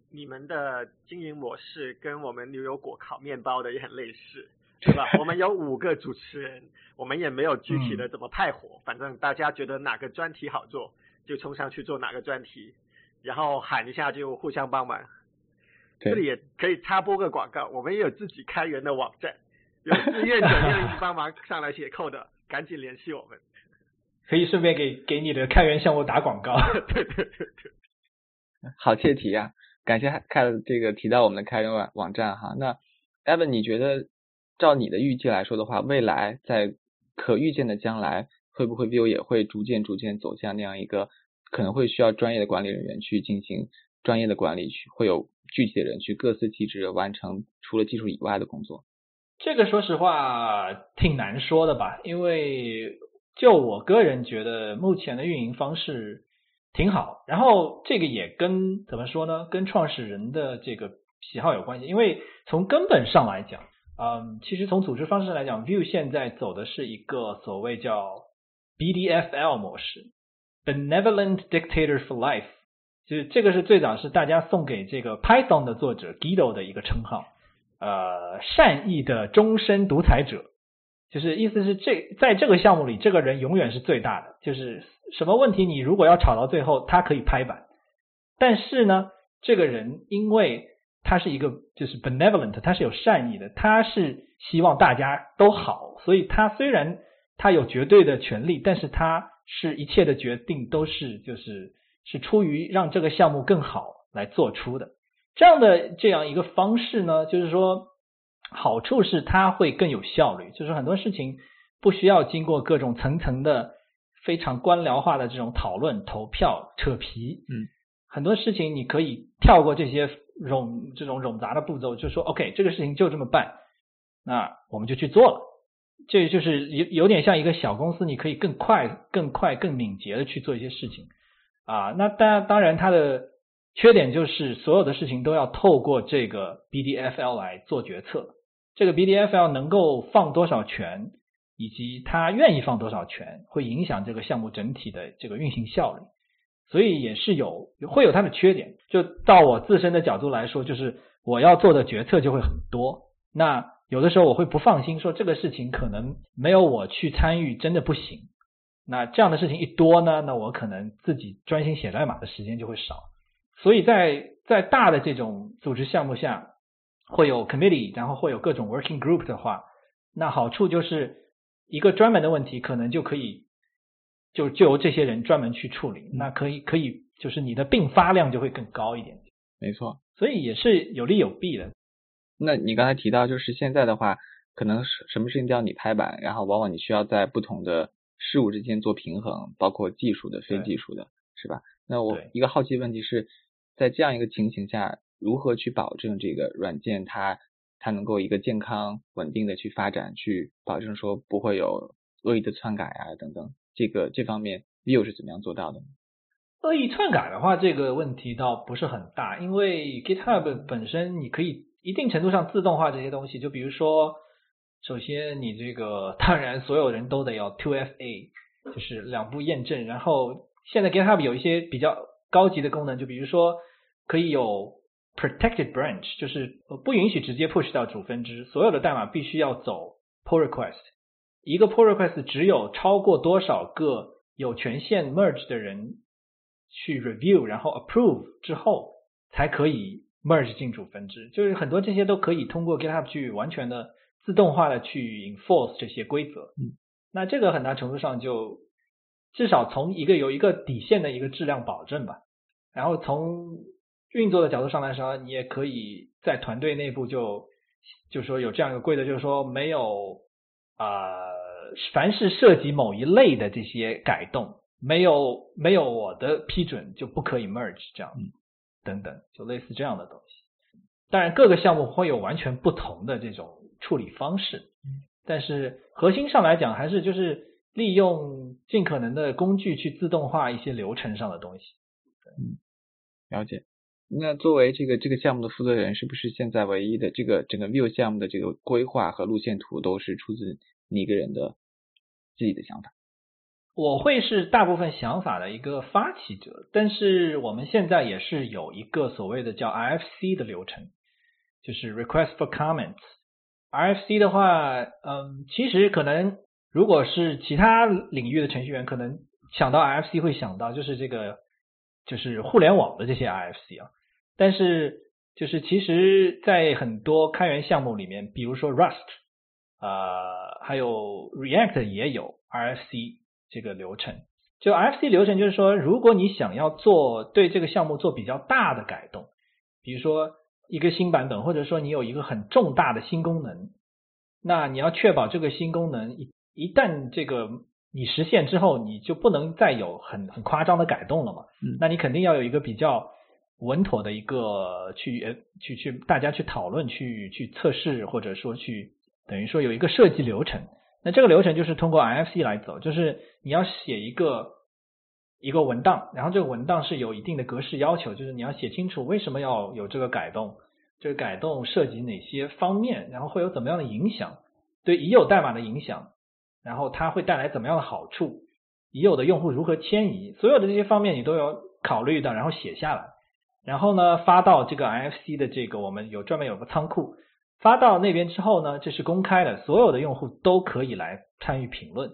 你们的经营模式跟我们牛油果烤面包的也很类似，对吧？我们有五个主持人，我们也没有具体的怎么派活、嗯、反正大家觉得哪个专题好做就冲上去做哪个专题，然后喊一下就互相帮忙。这里也可以插播个广告，我们也有自己开源的网站，有志愿者愿意帮忙上来写code的赶紧联系我们，可以顺便给给你的开源项目打广告。对对对对，好切题啊，感谢看这个提到我们的开源网网站哈。那 Evan 你觉得照你的预计来说的话，未来在可预见的将来会不会 Vue 也会逐渐逐渐走向那样一个可能会需要专业的管理人员去进行专业的管理，会有具体的人去各司其职完成除了技术以外的工作？这个说实话挺难说的吧，因为就我个人觉得目前的运营方式挺好，然后这个也跟怎么说呢，跟创始人的这个喜好有关系。因为从根本上来讲，嗯，其实从组织方式来讲 Vue 现在走的是一个所谓叫 B D F L 模式， Benevolent Dictator for Life，就是这个是最早是大家送给这个 Python 的作者 Guido 的一个称号，呃，善意的终身独裁者，就是意思是这在这个项目里这个人永远是最大的，就是什么问题你如果要吵到最后他可以拍板，但是呢这个人因为他是一个就是 benevolent， 他是有善意的，他是希望大家都好，所以他虽然他有绝对的权利，但是他是一切的决定都是就是是出于让这个项目更好来做出的。这样的这样一个方式呢，就是说好处是它会更有效率，就是很多事情不需要经过各种层层的非常官僚化的这种讨论投票扯皮，嗯，很多事情你可以跳过这些冗这种冗杂的步骤，就说 OK 这个事情就这么办，那我们就去做了，这就是有有点像一个小公司，你可以更快更快更敏捷的去做一些事情啊。那当当然它的缺点就是所有的事情都要透过这个 B D F L 来做决策，这个 B D F L 能够放多少权以及他愿意放多少权会影响这个项目整体的这个运行效率，所以也是有会有它的缺点。就到我自身的角度来说，就是我要做的决策就会很多，那有的时候我会不放心，说这个事情可能没有我去参与真的不行，那这样的事情一多呢，那我可能自己专心写代码的时间就会少，所以在在大的这种组织项目下会有 committee， 然后会有各种 working group 的话，那好处就是一个专门的问题可能就可以就就由这些人专门去处理，那可以可以就是你的并发量就会更高一点。没错，所以也是有利有弊的。那你刚才提到就是现在的话可能什么事情都要你拍板，然后往往你需要在不同的事物之间做平衡，包括技术的非技术的是吧。那我一个好奇的问题是在这样一个情形下如何去保证这个软件它它能够一个健康稳定的去发展，去保证说不会有恶意的篡改啊等等，这个这方面 Vue 是怎么样做到的？恶意篡改的话这个问题倒不是很大，因为 GitHub 本身你可以一定程度上自动化这些东西，就比如说首先你这个当然所有人都得要 two F A 就是两步验证，然后现在 GitHub 有一些比较高级的功能，就比如说可以有 protected branch， 就是不允许直接 push 到主分支，所有的代码必须要走 pull request， 一个 pull request 只有超过多少个有权限 merge 的人去 review 然后 approve 之后才可以 merge 进主分支，就是很多这些都可以通过 GitHub 去完全的自动化的去 enforce 这些规则，嗯，那这个很大程度上就至少从一个有一个底线的一个质量保证吧，然后从运作的角度上来说，你也可以在团队内部就就说有这样一个规则，就是说没有啊、呃，凡是涉及某一类的这些改动，没有没有我的批准就不可以 merge 这样，嗯，等等，就类似这样的东西。当然各个项目会有完全不同的这种处理方式，但是核心上来讲还是就是利用尽可能的工具去自动化一些流程上的东西。嗯，了解。那作为这个这个项目的负责人，是不是现在唯一的这个整个 Vue 项目的这个规划和路线图都是出自你一个人的自己的想法？我会是大部分想法的一个发起者，但是我们现在也是有一个所谓的叫 R F C 的流程，就是 Request for Comments。R F C 的话，嗯，其实可能如果是其他领域的程序员可能想到 R F C 会想到就是这个就是互联网的这些 R F C 啊，但是就是其实在很多开源项目里面，比如说 Rust 呃，还有 React 也有 R F C 这个流程，就 R F C 流程就是说如果你想要做对这个项目做比较大的改动，比如说一个新版本或者说你有一个很重大的新功能，那你要确保这个新功能一一旦这个你实现之后你就不能再有很很夸张的改动了嘛，嗯，那你肯定要有一个比较稳妥的一个去去去大家去讨论去去测试，或者说去等于说有一个设计流程，那这个流程就是通过 R F C 来走，就是你要写一个一个文档，然后这个文档是有一定的格式要求，就是你要写清楚为什么要有这个改动，这个改动涉及哪些方面，然后会有怎么样的影响，对已有代码的影响，然后它会带来怎么样的好处，已有的用户如何迁移，所有的这些方面你都要考虑到，然后写下来，然后呢发到这个 R F C 的这个我们有专门有个仓库，发到那边之后呢，这是公开的，所有的用户都可以来参与评论，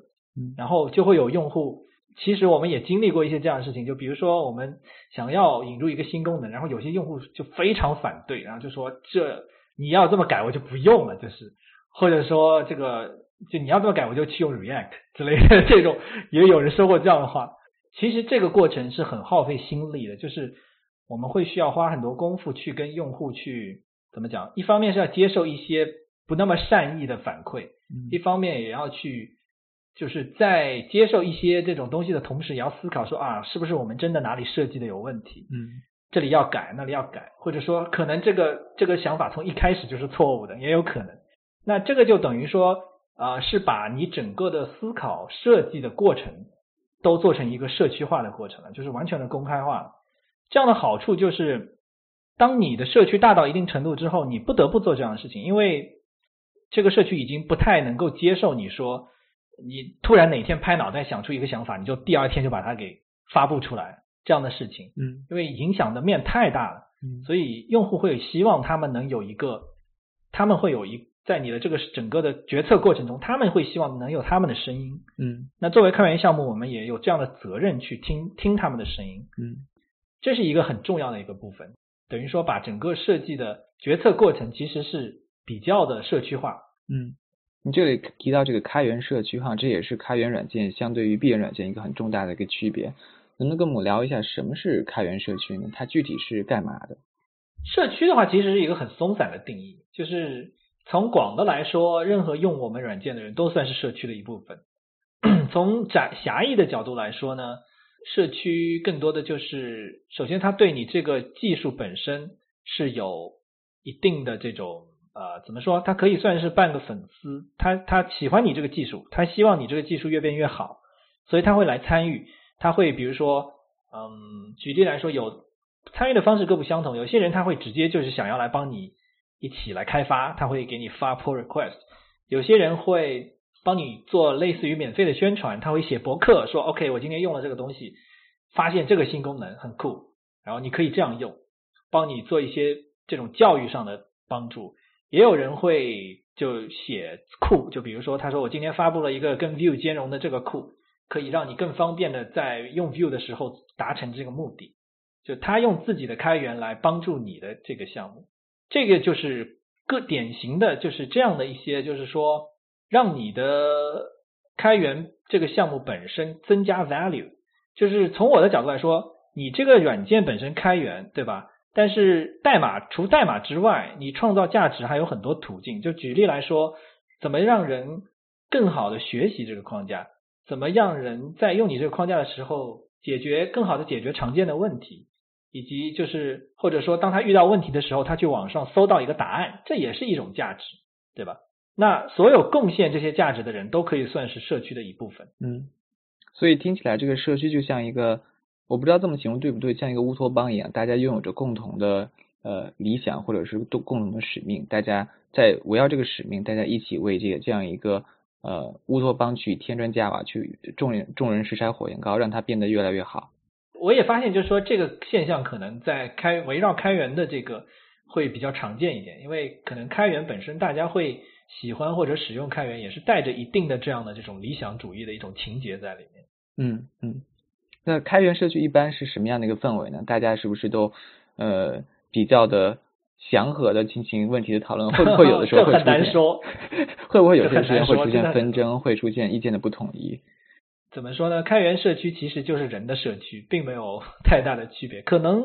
然后就会有用户，其实我们也经历过一些这样的事情，就比如说我们想要引入一个新功能，然后有些用户就非常反对，然后就说这你要这么改我就不用了，就是或者说这个就你要这么改我就去用 React 之类的，这种也有人说过这样的话。其实这个过程是很耗费心力的，就是我们会需要花很多功夫去跟用户去怎么讲，一方面是要接受一些不那么善意的反馈，一方面也要去就是在接受一些这种东西的同时也要思考说啊，是不是我们真的哪里设计的有问题，嗯，这里要改那里要改，或者说可能这个这个想法从一开始就是错误的也有可能。那这个就等于说啊、呃，是把你整个的思考设计的过程都做成一个社区化的过程了，就是完全的公开化了。这样的好处就是当你的社区大到一定程度之后，你不得不做这样的事情，因为这个社区已经不太能够接受你说你突然哪天拍脑袋想出一个想法你就第二天就把它给发布出来这样的事情，嗯，因为影响的面太大了，嗯，所以用户会希望他们能有一个他们会有一在你的这个整个的决策过程中他们会希望能有他们的声音，嗯，那作为开源项目我们也有这样的责任去听听他们的声音，嗯，这是一个很重要的一个部分，等于说把整个设计的决策过程其实是比较的社区化。嗯，你这里提到这个开源社区哈，这也是开源软件相对于闭源软件一个很重大的一个区别，能不能跟我们聊一下什么是开源社区呢？它具体是干嘛的？社区的话其实是一个很松散的定义，就是从广的来说任何用我们软件的人都算是社区的一部分从窄狭义的角度来说呢，社区更多的就是首先它对你这个技术本身是有一定的这种呃，怎么说，他可以算是半个粉丝，他他喜欢你这个技术，他希望你这个技术越变越好，所以他会来参与，他会比如说嗯，举例来说有参与的方式各不相同，有些人他会直接就是想要来帮你一起来开发，他会给你发 pull request， 有些人会帮你做类似于免费的宣传，他会写博客说 OK 我今天用了这个东西发现这个新功能很酷，然后你可以这样用，帮你做一些这种教育上的帮助，也有人会就写库，就比如说他说我今天发布了一个跟 Vue 兼容的这个库，可以让你更方便的在用 Vue 的时候达成这个目的，就他用自己的开源来帮助你的这个项目，这个就是各典型的就是这样的一些，就是说让你的开源这个项目本身增加 value， 就是从我的角度来说你这个软件本身开源对吧，但是代码除代码之外你创造价值还有很多途径，就举例来说怎么让人更好的学习这个框架，怎么让人在用你这个框架的时候解决更好的解决常见的问题，以及就是或者说当他遇到问题的时候他去网上搜到一个答案，这也是一种价值对吧，那所有贡献这些价值的人都可以算是社区的一部分。嗯，所以听起来这个社区就像一个，我不知道这么形容对不对，像一个乌托邦一样，大家拥有着共同的呃理想或者是共同的使命，大家在围绕这个使命，大家一起为这个这样一个呃乌托邦去添砖加瓦，去众人众人拾柴火焰高，让它变得越来越好。我也发现就是说这个现象可能在开围绕开源的这个会比较常见一点，因为可能开源本身大家会喜欢或者使用开源也是带着一定的这样的这种理想主义的一种情节在里面。嗯嗯。那开源社区一般是什么样的一个氛围呢？大家是不是都呃比较的祥和的进行问题的讨论？会不会有的时候会出现很难说会不会有些时间会出现纷争，会出现意见的不统一？怎么说呢，开源社区其实就是人的社区，并没有太大的区别，可能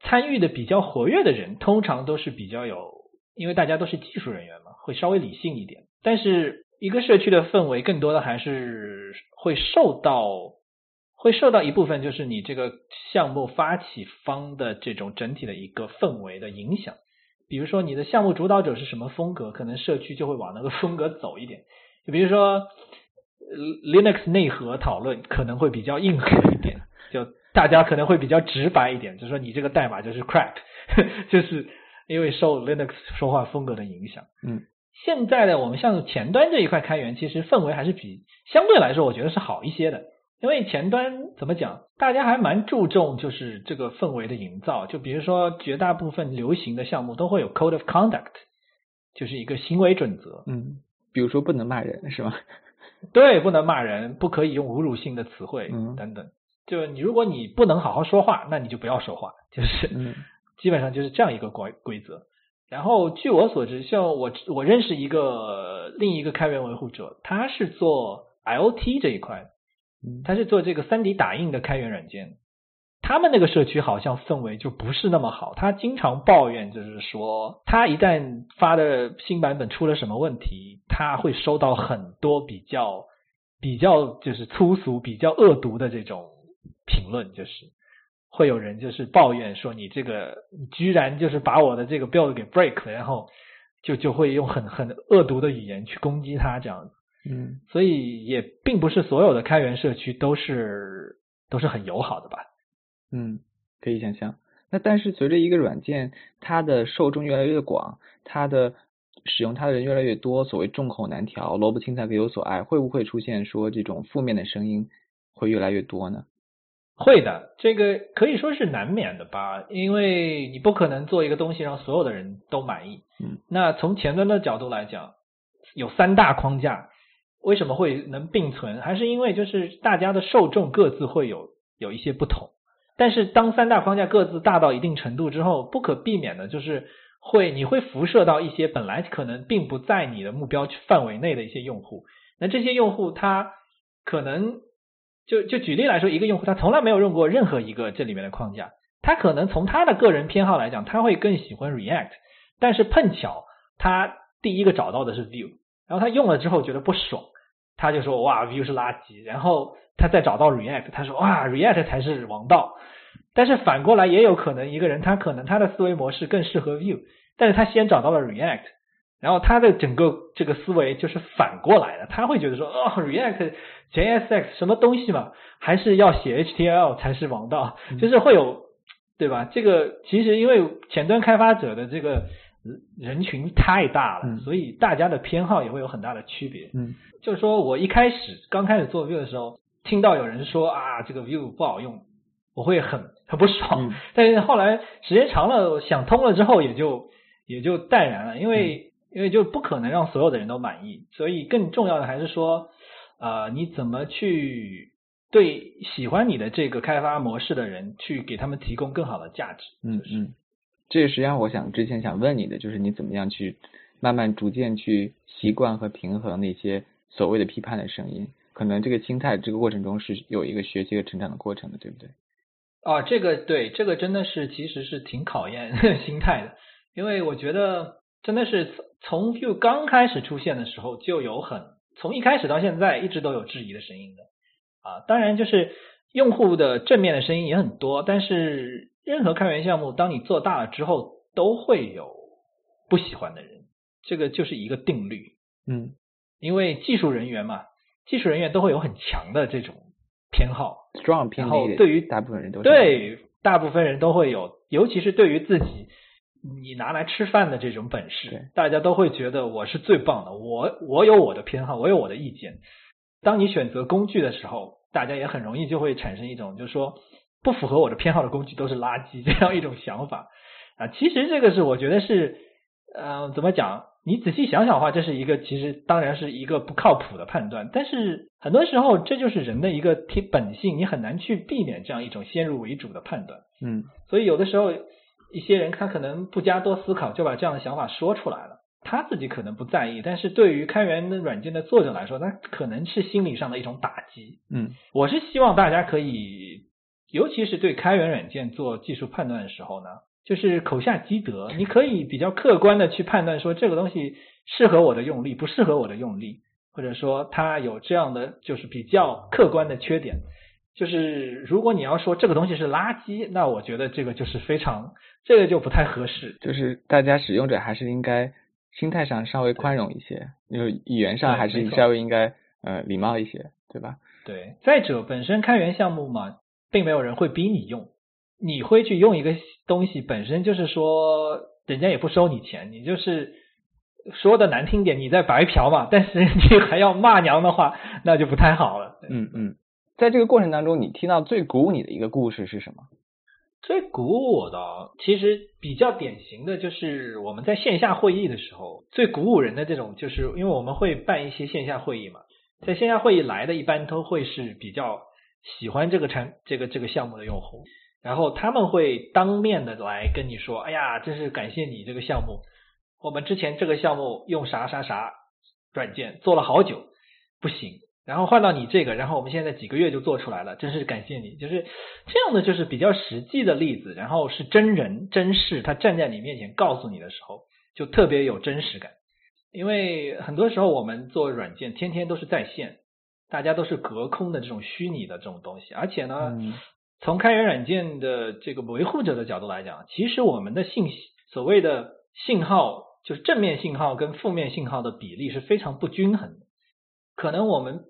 参与的比较活跃的人通常都是比较有，因为大家都是技术人员嘛，会稍微理性一点，但是一个社区的氛围更多的还是会受到会受到一部分就是你这个项目发起方的这种整体的一个氛围的影响，比如说你的项目主导者是什么风格，可能社区就会往那个风格走一点，就比如说 Linux 内核讨论可能会比较硬核一点，就大家可能会比较直白一点，就说你这个代码就是 crap 就是因为受 Linux 说话风格的影响。嗯，现在的我们像前端这一块开源其实氛围还是比相对来说我觉得是好一些的，因为前端怎么讲，大家还蛮注重就是这个氛围的营造，就比如说绝大部分流行的项目都会有 code of conduct，就是一个行为准则。嗯，比如说不能骂人是吧？对，不能骂人，不可以用侮辱性的词汇、嗯、等等。就你如果你不能好好说话，那你就不要说话，就是、嗯、基本上就是这样一个规规则。然后据我所知，像我我认识一个另一个开源维护者，他是做 I O T 这一块，他是做这个 三 D 打印的开源软件。他们那个社区好像氛围就不是那么好，他经常抱怨，就是说他一旦发的新版本出了什么问题，他会收到很多比较比较就是粗俗比较恶毒的这种评论，就是会有人就是抱怨说你这个你居然就是把我的这个 build 给 break 了，然后就就会用很很恶毒的语言去攻击他这样子。嗯，所以也并不是所有的开源社区都是都是很友好的吧。嗯，可以想象。那但是随着一个软件它的受众越来越广，它的使用它的人越来越多，所谓众口难调，萝卜青菜各有所爱，会不会出现说这种负面的声音会越来越多呢？会的，这个可以说是难免的吧，因为你不可能做一个东西让所有的人都满意。嗯，那从前端的角度来讲，有三大框架，为什么会能并存，还是因为就是大家的受众各自会有有一些不同。但是当三大框架各自大到一定程度之后，不可避免的就是会你会辐射到一些本来可能并不在你的目标范围内的一些用户。那这些用户他可能就就举例来说，一个用户他从来没有用过任何一个这里面的框架，他可能从他的个人偏好来讲，他会更喜欢 React， 但是碰巧他第一个找到的是 Vue， 然后他用了之后觉得不爽，他就说哇 Vue 是垃圾，然后他再找到 React， 他说哇 React 才是王道。但是反过来也有可能一个人他可能他的思维模式更适合 Vue， 但是他先找到了 React， 然后他的整个这个思维就是反过来的，他会觉得说哦 React J S X 什么东西嘛，还是要写 H T M L 才是王道，就是会有，对吧？这个其实因为前端开发者的这个人群太大了，所以大家的偏好也会有很大的区别。嗯，就是说我一开始刚开始做 Vue 的时候，听到有人说啊这个 Vue 不好用，我会很很不爽、嗯、但是后来时间长了，我想通了之后也就也就淡然了，因为、嗯、因为就不可能让所有的人都满意，所以更重要的还是说呃，你怎么去对喜欢你的这个开发模式的人去给他们提供更好的价值、就是、嗯嗯，这实际上我想之前想问你的就是你怎么样去慢慢逐渐去习惯和平衡那些所谓的批判的声音，可能这个心态这个过程中是有一个学习和成长的过程的，对不对？哦，这个对，这个真的是其实是挺考验心态的，因为我觉得真的是从 Vue 刚开始出现的时候就有很从一开始到现在一直都有质疑的声音的啊，当然就是用户的正面的声音也很多，但是任何开源项目当你做大了之后都会有不喜欢的人，这个就是一个定律。嗯，因为技术人员嘛，技术人员都会有很强的这种偏好 strong 偏好，对于大部分人都对大部分人都会有，尤其是对于自己你拿来吃饭的这种本事，大家都会觉得我是最棒的，我我有我的偏好，我有我的意见。当你选择工具的时候，大家也很容易就会产生一种就是说不符合我的偏好的工具都是垃圾这样一种想法啊。其实这个是我觉得是呃怎么讲，你仔细想想的话，这是一个其实当然是一个不靠谱的判断，但是很多时候这就是人的一个本性，你很难去避免这样一种先入为主的判断。嗯，所以有的时候一些人他可能不加多思考就把这样的想法说出来了，他自己可能不在意，但是对于开源的软件的作者来说，他可能是心理上的一种打击。嗯，我是希望大家可以尤其是对开源软件做技术判断的时候呢，就是口下积德，你可以比较客观的去判断说这个东西适合我的用力，不适合我的用力，或者说它有这样的就是比较客观的缺点。就是如果你要说这个东西是垃圾，那我觉得这个就是非常这个就不太合适。就是大家使用者还是应该心态上稍微宽容一些，就是语言上还是稍微应该呃礼貌一些，对吧？对，再者本身开源项目嘛，并没有人会逼你用，你会去用一个东西本身就是说人家也不收你钱，你就是说的难听点你在白嫖嘛，但是你还要骂娘的话那就不太好了。嗯嗯，在这个过程当中你听到最鼓舞你的一个故事是什么？最鼓舞我的其实比较典型的就是我们在线下会议的时候，最鼓舞人的这种就是因为我们会办一些线下会议嘛，在线下会议来的一般都会是比较喜欢这个产这个这个项目的用户，然后他们会当面的来跟你说，哎呀，真是感谢你这个项目，我们之前这个项目用啥啥啥软件做了好久不行，然后换到你这个，然后我们现在几个月就做出来了，真是感谢你，就是这样的，就是比较实际的例子，然后是真人真事，他站在你面前告诉你的时候就特别有真实感。因为很多时候我们做软件天天都是在线，大家都是隔空的这种虚拟的这种东西，而且呢、嗯、从开源软件的这个维护者的角度来讲，其实我们的信息所谓的信号就是正面信号跟负面信号的比例是非常不均衡的，可能我们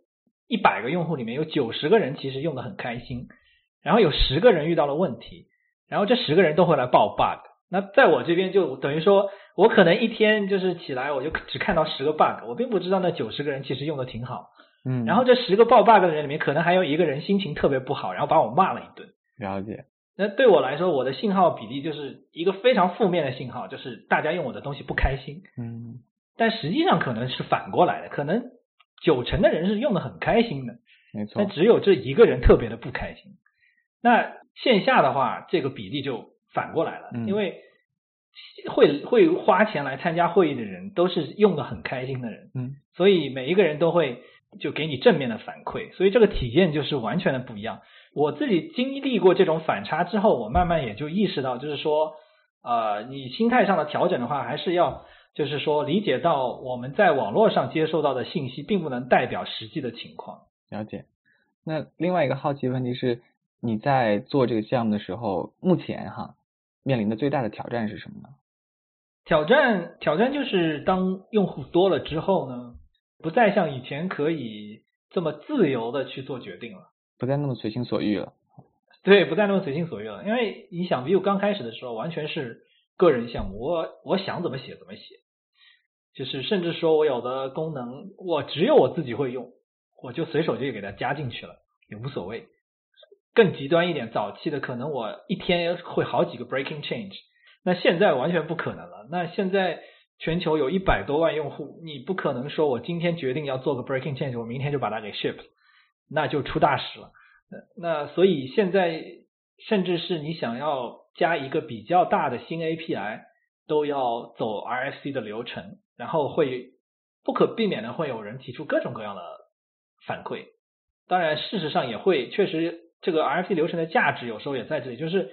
一百个用户里面有九十个人其实用得很开心，然后有十个人遇到了问题，然后这十个人都会来报 bug。 那在我这边就等于说我可能一天就是起来我就只看到十个 bug， 我并不知道那九十个人其实用得挺好，嗯，然后这十个报 bug 的人里面可能还有一个人心情特别不好，然后把我骂了一顿。了解。那对我来说我的信号比例就是一个非常负面的信号，就是大家用我的东西不开心，嗯，但实际上可能是反过来的，可能九成的人是用得很开心的，没错，但只有这一个人特别的不开心。那线下的话这个比例就反过来了、嗯、因为会会花钱来参加会议的人都是用得很开心的人、嗯、所以每一个人都会就给你正面的反馈，所以这个体验就是完全的不一样。我自己经历过这种反差之后，我慢慢也就意识到，就是说呃，你心态上的调整的话还是要就是说理解到我们在网络上接受到的信息并不能代表实际的情况。了解。那另外一个好奇的问题是，你在做这个项目的时候目前哈面临的最大的挑战是什么呢？挑战挑战就是当用户多了之后呢，不再像以前可以这么自由的去做决定了，不再那么随心所欲了。对，不再那么随心所欲了。因为你想 Vue 刚开始的时候完全是个人项目，我我想怎么写怎么写，就是甚至说我有的功能我只有我自己会用，我就随手就给它加进去了，也无所谓。更极端一点，早期的可能我一天会好几个 breaking change， 那现在完全不可能了。那现在全球有一百多万用户，你不可能说我今天决定要做个 breaking change， 我明天就把它给 ship， 那就出大事了。那所以现在甚至是你想要加一个比较大的新 A P I 都要走 R F C 的流程，然后会不可避免的会有人提出各种各样的反馈。当然事实上也会确实这个 R F C 流程的价值有时候也在这里，就是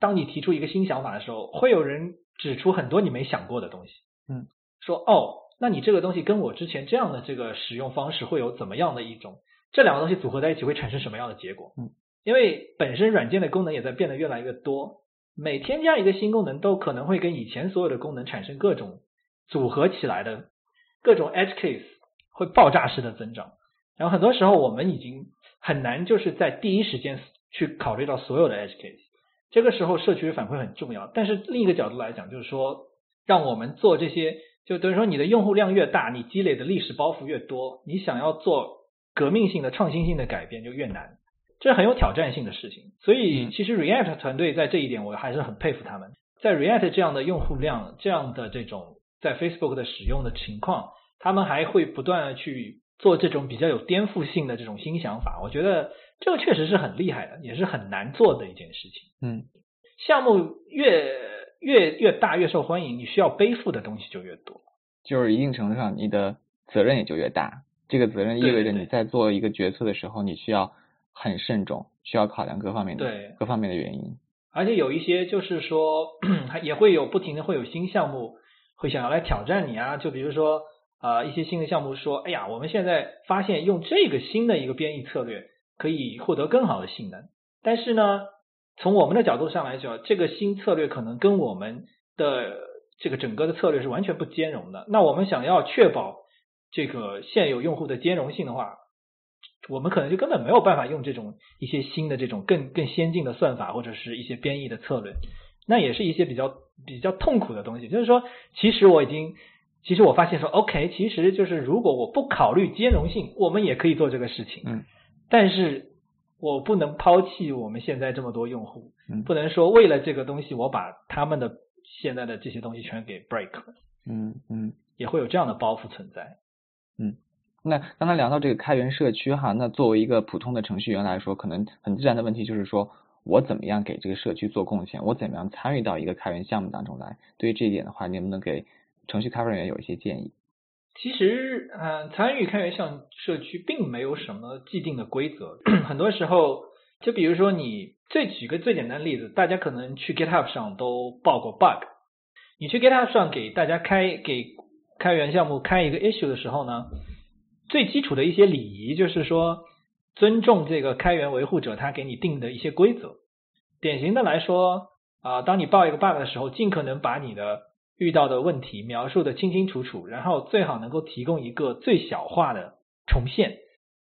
当你提出一个新想法的时候会有人指出很多你没想过的东西，嗯，说哦那你这个东西跟我之前这样的这个使用方式会有怎么样的一种，这两个东西组合在一起会产生什么样的结果。嗯，因为本身软件的功能也在变得越来越多，每添加一个新功能都可能会跟以前所有的功能产生各种组合起来的各种 edge case， 会爆炸式的增长。然后很多时候我们已经很难就是在第一时间去考虑到所有的 edge case， 这个时候社区反馈很重要。但是另一个角度来讲，就是说让我们做这些，就等于说你的用户量越大，你积累的历史包袱越多，你想要做革命性的创新性的改变就越难，这是很有挑战性的事情。所以其实 React 团队在这一点我还是很佩服他们，在 React 这样的用户量，这样的这种在 Facebook 的使用的情况，他们还会不断的去做这种比较有颠覆性的这种新想法，我觉得这个确实是很厉害的，也是很难做的一件事情。嗯，项目越越越大越受欢迎，你需要背负的东西就越多，就是一定程度上你的责任也就越大，这个责任意味着你在做一个决策的时候，对对对，你需要很慎重，需要考量各方面的对各方面的原因。而且有一些就是说也会有不停的会有新项目会想要来挑战你啊，就比如说呃，一些新的项目说，哎呀我们现在发现用这个新的一个编译策略可以获得更好的性能，但是呢从我们的角度上来讲，这个新策略可能跟我们的这个整个的策略是完全不兼容的，那我们想要确保这个现有用户的兼容性的话，我们可能就根本没有办法用这种一些新的这种更更先进的算法或者是一些编译的策略，那也是一些比较比较痛苦的东西。就是说其实我已经其实我发现说 OK 其实就是如果我不考虑兼容性我们也可以做这个事情，嗯，但是我不能抛弃我们现在这么多用户，嗯，不能说为了这个东西我把他们的现在的这些东西全给 break 了，嗯嗯，也会有这样的包袱存在。嗯，那刚才聊到这个开源社区哈，那作为一个普通的程序员来说，可能很自然的问题就是说，我怎么样给这个社区做贡献，我怎么样参与到一个开源项目当中来。对于这一点的话，你能不能给程序开发人员有一些建议？其实嗯、呃，参与开源项社区并没有什么既定的规则，很多时候就比如说你最举个最简单的例子，大家可能去 GitHub 上都报过 bug， 你去 GitHub 上给大家开给开源项目开一个 issue 的时候呢，最基础的一些礼仪就是说尊重这个开源维护者他给你定的一些规则。典型的来说啊、呃，当你报一个 bug 的时候，尽可能把你的遇到的问题描述的清清楚楚，然后最好能够提供一个最小化的重现，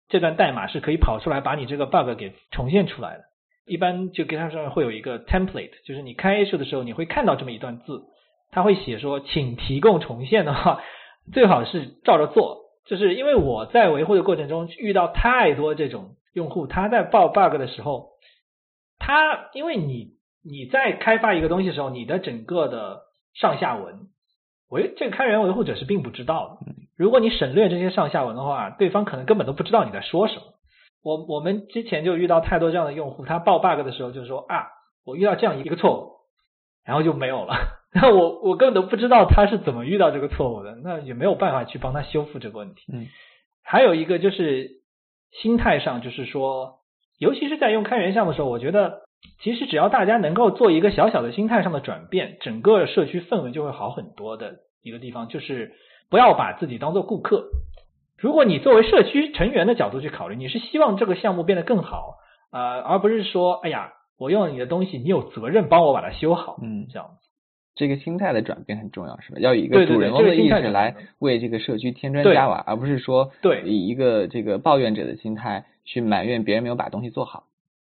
这段代码是可以跑出来把你这个 bug 给重现出来的。一般就 GitHub 上面会有一个 template， 就是你开 issue 的时候你会看到这么一段字，他会写说请提供重现的话最好是照着做。就是因为我在维护的过程中遇到太多这种用户，他在报 bug 的时候，他因为你你在开发一个东西的时候，你的整个的上下文，我这个开源维护者是并不知道的。如果你省略这些上下文的话，对方可能根本都不知道你在说什么。我我们之前就遇到太多这样的用户，他报 bug 的时候就说啊，我遇到这样一个错误，然后就没有了。那我我根本都不知道他是怎么遇到这个错误的，那也没有办法去帮他修复这个问题。嗯，还有一个就是心态上，就是说，尤其是在用开源项目的时候，我觉得。其实只要大家能够做一个小小的心态上的转变，整个社区氛围就会好很多的一个地方，就是不要把自己当做顾客。如果你作为社区成员的角度去考虑，你是希望这个项目变得更好，呃，而不是说哎呀我用了你的东西你有责任帮我把它修好，嗯，这样子。这个心态的转变很重要是吧？要以一个主人翁的意识来为这个社区添砖加瓦，而不是说以一个这个抱怨者的心态去埋怨别人没有把东西做好。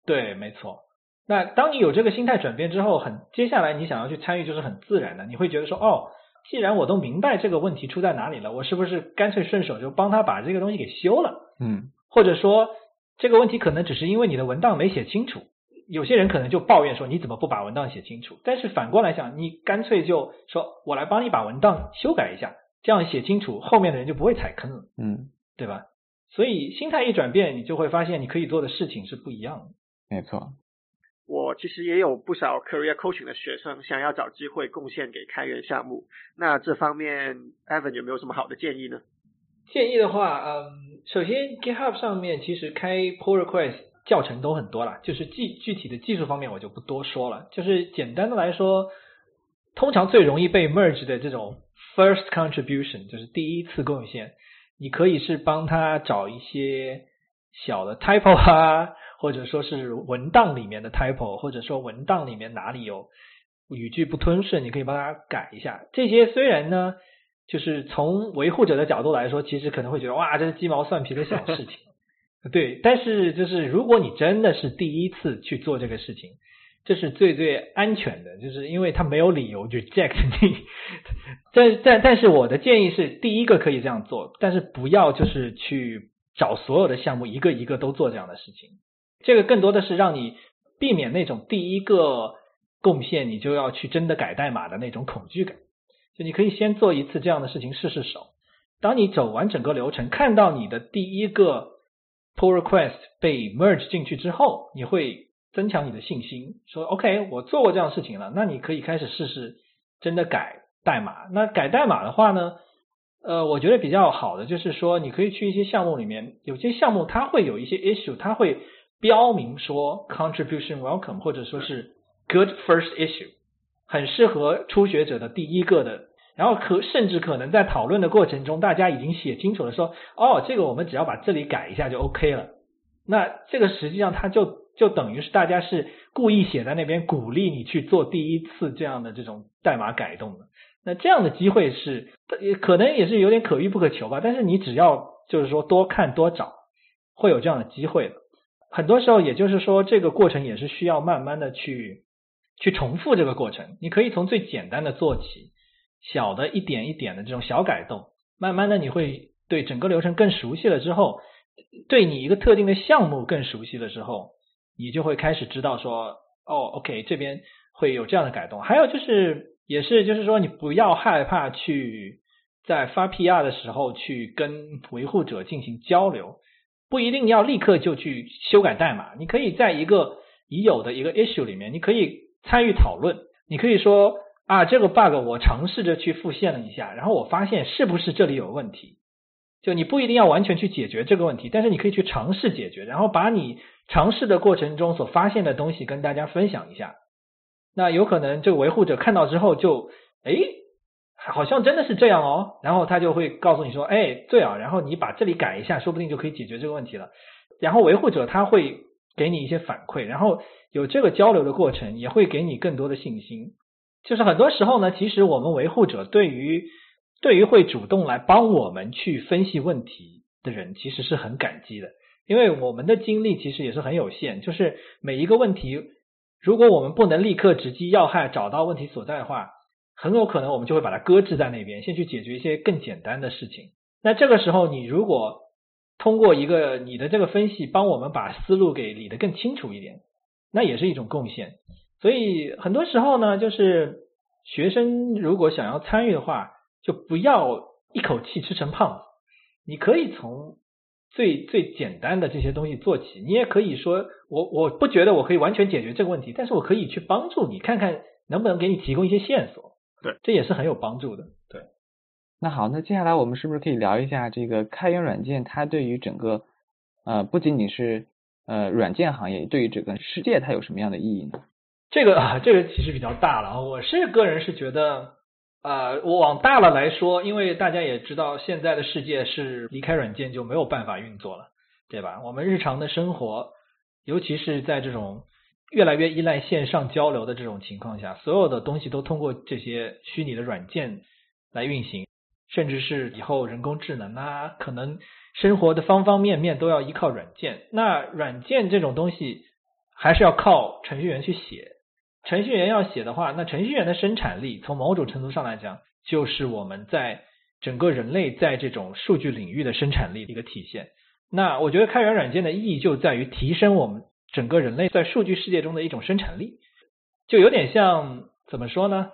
对，没错。那当你有这个心态转变之后，很接下来你想要去参与就是很自然的，你会觉得说哦，既然我都明白这个问题出在哪里了，我是不是干脆顺手就帮他把这个东西给修了，嗯，或者说这个问题可能只是因为你的文档没写清楚，有些人可能就抱怨说你怎么不把文档写清楚，但是反过来想，你干脆就说我来帮你把文档修改一下，这样写清楚，后面的人就不会踩坑了，嗯，对吧？所以心态一转变，你就会发现你可以做的事情是不一样的。没错。我其实也有不少 career coaching 的学生想要找机会贡献给开源项目，那这方面 Evan 有没有什么好的建议呢？建议的话，嗯，首先 GitHub 上面其实开 pull request 教程都很多了，就是具具体的技术方面我就不多说了，就是简单的来说，通常最容易被 merge 的这种 first contribution 就是第一次贡献，你可以是帮他找一些小的 typo 啊，或者说是文档里面的 typo， 或者说文档里面哪里有语句不通顺，你可以帮它改一下。这些虽然呢就是从维护者的角度来说其实可能会觉得哇这是鸡毛蒜皮的小事情对，但是就是如果你真的是第一次去做这个事情，这是最最安全的，就是因为它没有理由 reject 你但但但是我的建议是第一个可以这样做，但是不要就是去找所有的项目一个一个都做这样的事情，这个更多的是让你避免那种第一个贡献你就要去真的改代码的那种恐惧感，就你可以先做一次这样的事情试试手，当你走完整个流程，看到你的第一个 pull request 被 merge 进去之后，你会增强你的信心，说 OK 我做过这样的事情了，那你可以开始试试真的改代码。那改代码的话呢，呃，我觉得比较好的就是说你可以去一些项目里面，有些项目它会有一些 issue， 它会标明说 contribution welcome 或者说是 good first issue， 很适合初学者的第一个的，然后可甚至可能在讨论的过程中大家已经写清楚了说哦这个我们只要把这里改一下就 OK 了，那这个实际上它就就等于是大家是故意写在那边鼓励你去做第一次这样的这种代码改动的，那这样的机会是可能也是有点可遇不可求吧，但是你只要就是说多看多找会有这样的机会的。很多时候也就是说这个过程也是需要慢慢的去去重复这个过程，你可以从最简单的做起，小的一点一点的这种小改动，慢慢的你会对整个流程更熟悉了之后，对你一个特定的项目更熟悉了之后，你就会开始知道说哦 OK 这边会有这样的改动。还有就是也是就是说你不要害怕去在发 P R 的时候去跟维护者进行交流，不一定要立刻就去修改代码，你可以在一个已有的一个 issue 里面，你可以参与讨论，你可以说啊，这个 bug 我尝试着去复现了一下，然后我发现是不是这里有问题，就你不一定要完全去解决这个问题，但是你可以去尝试解决，然后把你尝试的过程中所发现的东西跟大家分享一下。那有可能这个维护者看到之后就诶好像真的是这样哦，然后他就会告诉你说诶对啊，然后你把这里改一下，说不定就可以解决这个问题了。然后维护者他会给你一些反馈，然后有这个交流的过程也会给你更多的信心。就是很多时候呢，其实我们维护者对于对于会主动来帮我们去分析问题的人其实是很感激的，因为我们的精力其实也是很有限，就是每一个问题如果我们不能立刻直击要害找到问题所在的话，很有可能我们就会把它搁置在那边，先去解决一些更简单的事情。那这个时候你如果通过一个你的这个分析帮我们把思路给理得更清楚一点，那也是一种贡献。所以很多时候呢，就是学生如果想要参与的话，就不要一口气吃成胖子，你可以从最最简单的这些东西做起，你也可以说我我不觉得我可以完全解决这个问题，但是我可以去帮助你，看看能不能给你提供一些线索，对，这也是很有帮助的。对，那好，那接下来我们是不是可以聊一下这个开源软件它对于整个呃不仅仅是呃软件行业，对于整个世界它有什么样的意义呢？这个啊，这个其实比较大了，我是个人是觉得呃，我往大了来说，因为大家也知道现在的世界是离开软件就没有办法运作了，对吧？我们日常的生活，尤其是在这种越来越依赖线上交流的这种情况下，所有的东西都通过这些虚拟的软件来运行，甚至是以后人工智能啊，可能生活的方方面面都要依靠软件。那软件这种东西还是要靠程序员去写，程序员要写的话，那程序员的生产力从某种程度上来讲就是我们在整个人类在这种数据领域的生产力的一个体现。那我觉得开源软件的意义就在于提升我们整个人类在数据世界中的一种生产力，就有点像怎么说呢，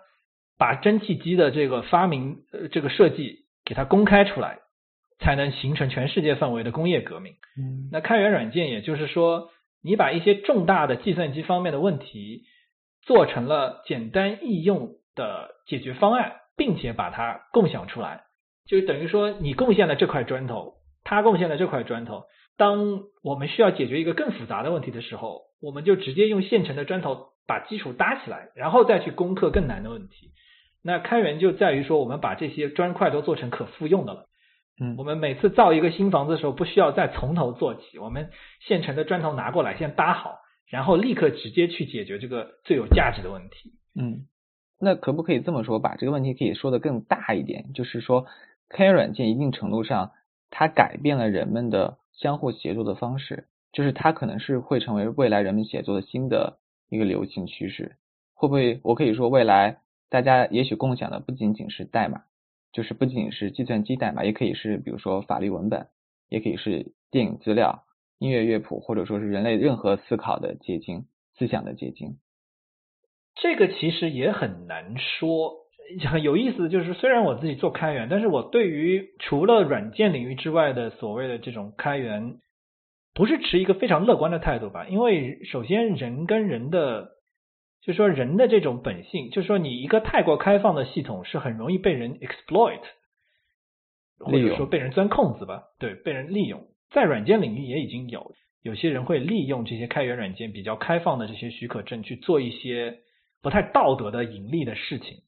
把蒸汽机的这个发明、呃、这个设计给它公开出来，才能形成全世界范围的工业革命、嗯、那开源软件也就是说你把一些重大的计算机方面的问题做成了简单易用的解决方案，并且把它共享出来，就等于说你贡献了这块砖头，他贡献了这块砖头，当我们需要解决一个更复杂的问题的时候，我们就直接用现成的砖头把基础搭起来，然后再去攻克更难的问题。那开源就在于说我们把这些砖块都做成可复用的了，嗯，我们每次造一个新房子的时候不需要再从头做起，我们现成的砖头拿过来先搭好，然后立刻直接去解决这个最有价值的问题。嗯，那可不可以这么说，把这个问题可以说的更大一点，就是说开源软件一定程度上它改变了人们的相互协作的方式，就是它可能是会成为未来人们协作的新的一个流行趋势。会不会我可以说未来大家也许共享的不仅仅是代码，就是不仅仅是计算机代码，也可以是比如说法律文本，也可以是电影资料、音乐乐谱，或者说是人类任何思考的结晶、思想的结晶。这个其实也很难说，很有意思，就是虽然我自己做开源，但是我对于除了软件领域之外的所谓的这种开源不是持一个非常乐观的态度吧。因为首先人跟人的，就是说人的这种本性，就是说你一个太过开放的系统是很容易被人 exploit， 或者说被人钻空子吧，对，被人利用。在软件领域也已经有有些人会利用这些开源软件比较开放的这些许可证去做一些不太道德的盈利的事情。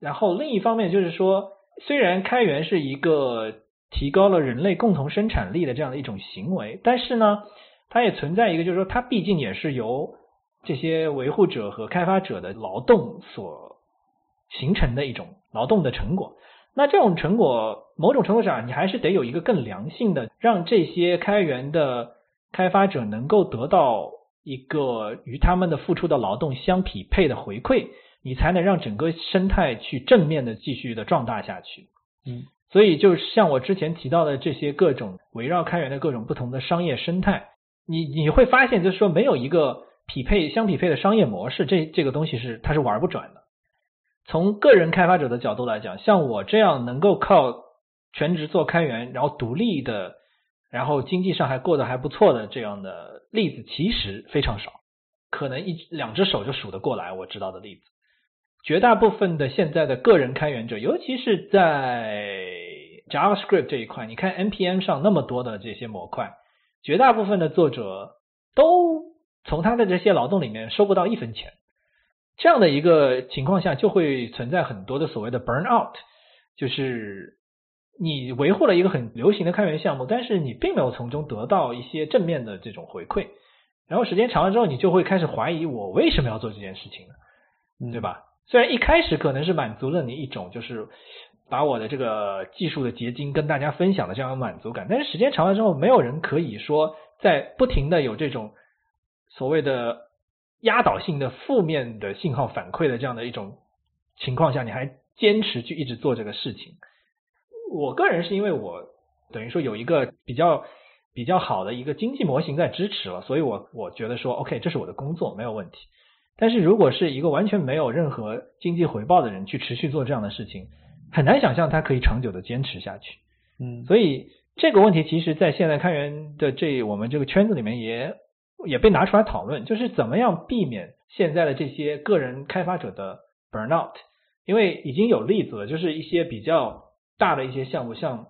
然后另一方面就是说，虽然开源是一个提高了人类共同生产力的这样的一种行为，但是呢它也存在一个，就是说它毕竟也是由这些维护者和开发者的劳动所形成的一种劳动的成果。那这种成果某种程度上你还是得有一个更良性的，让这些开源的开发者能够得到一个与他们的付出的劳动相匹配的回馈，你才能让整个生态去正面的继续的壮大下去。嗯，所以就像我之前提到的这些各种围绕开源的各种不同的商业生态，你你会发现就是说没有一个匹配相匹配的商业模式，这这个东西是它是玩不转的。从个人开发者的角度来讲，像我这样能够靠全职做开源然后独立的，然后经济上还过得还不错的这样的例子其实非常少，可能一两只手就数得过来我知道的例子。绝大部分的现在的个人开源者，尤其是在 JavaScript 这一块，你看 N P M 上那么多的这些模块，绝大部分的作者都从他的这些劳动里面收不到一分钱。这样的一个情况下就会存在很多的所谓的 burn out， 就是你维护了一个很流行的开源项目，但是你并没有从中得到一些正面的这种回馈，然后时间长了之后你就会开始怀疑我为什么要做这件事情呢，对吧？虽然一开始可能是满足了你一种就是把我的这个技术的结晶跟大家分享的这样的满足感，但是时间长了之后没有人可以说在不停的有这种所谓的压倒性的负面的信号反馈的这样的一种情况下你还坚持去一直做这个事情。我个人是因为我等于说有一个比较比较好的一个经济模型在支持了，所以我我觉得说 OK 这是我的工作没有问题，但是如果是一个完全没有任何经济回报的人去持续做这样的事情，很难想象他可以长久的坚持下去。嗯，所以这个问题其实在现在开源的这我们这个圈子里面也也被拿出来讨论，就是怎么样避免现在的这些个人开发者的 burnout。 因为已经有例子了，就是一些比较大的一些项目，像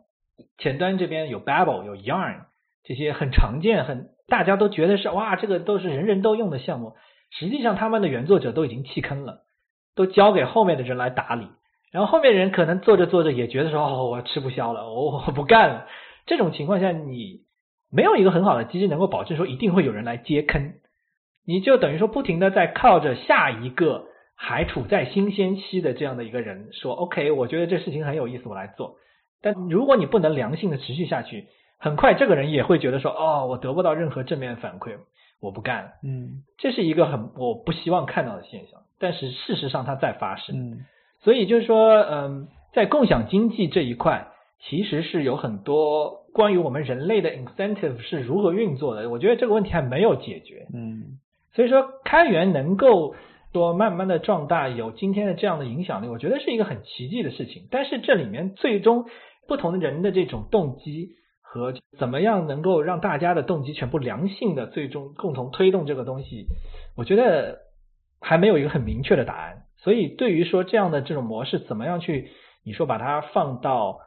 前端这边有 Babel 有 Yarn 这些很常见很大家都觉得是哇这个都是人人都用的项目，实际上他们的原作者都已经弃坑了，都交给后面的人来打理，然后后面人可能做着做着也觉得说、哦、我吃不消了、哦、我不干了。这种情况下你没有一个很好的机制能够保证说一定会有人来接坑，你就等于说不停的在靠着下一个还处在新鲜期的这样的一个人说 OK 我觉得这事情很有意思我来做，但如果你不能良性的持续下去，很快这个人也会觉得说哦我得不到任何正面反馈我不干了。嗯，这是一个很我不希望看到的现象，但是事实上它在发生。嗯，所以就是说嗯，在共享经济这一块其实是有很多关于我们人类的 incentive 是如何运作的，我觉得这个问题还没有解决。嗯，所以说开源能够说慢慢的壮大有今天的这样的影响力，我觉得是一个很奇迹的事情，但是这里面最终不同的人的这种动机和怎么样能够让大家的动机全部良性的最终共同推动这个东西，我觉得还没有一个很明确的答案。所以对于说这样的这种模式怎么样去你说把它放到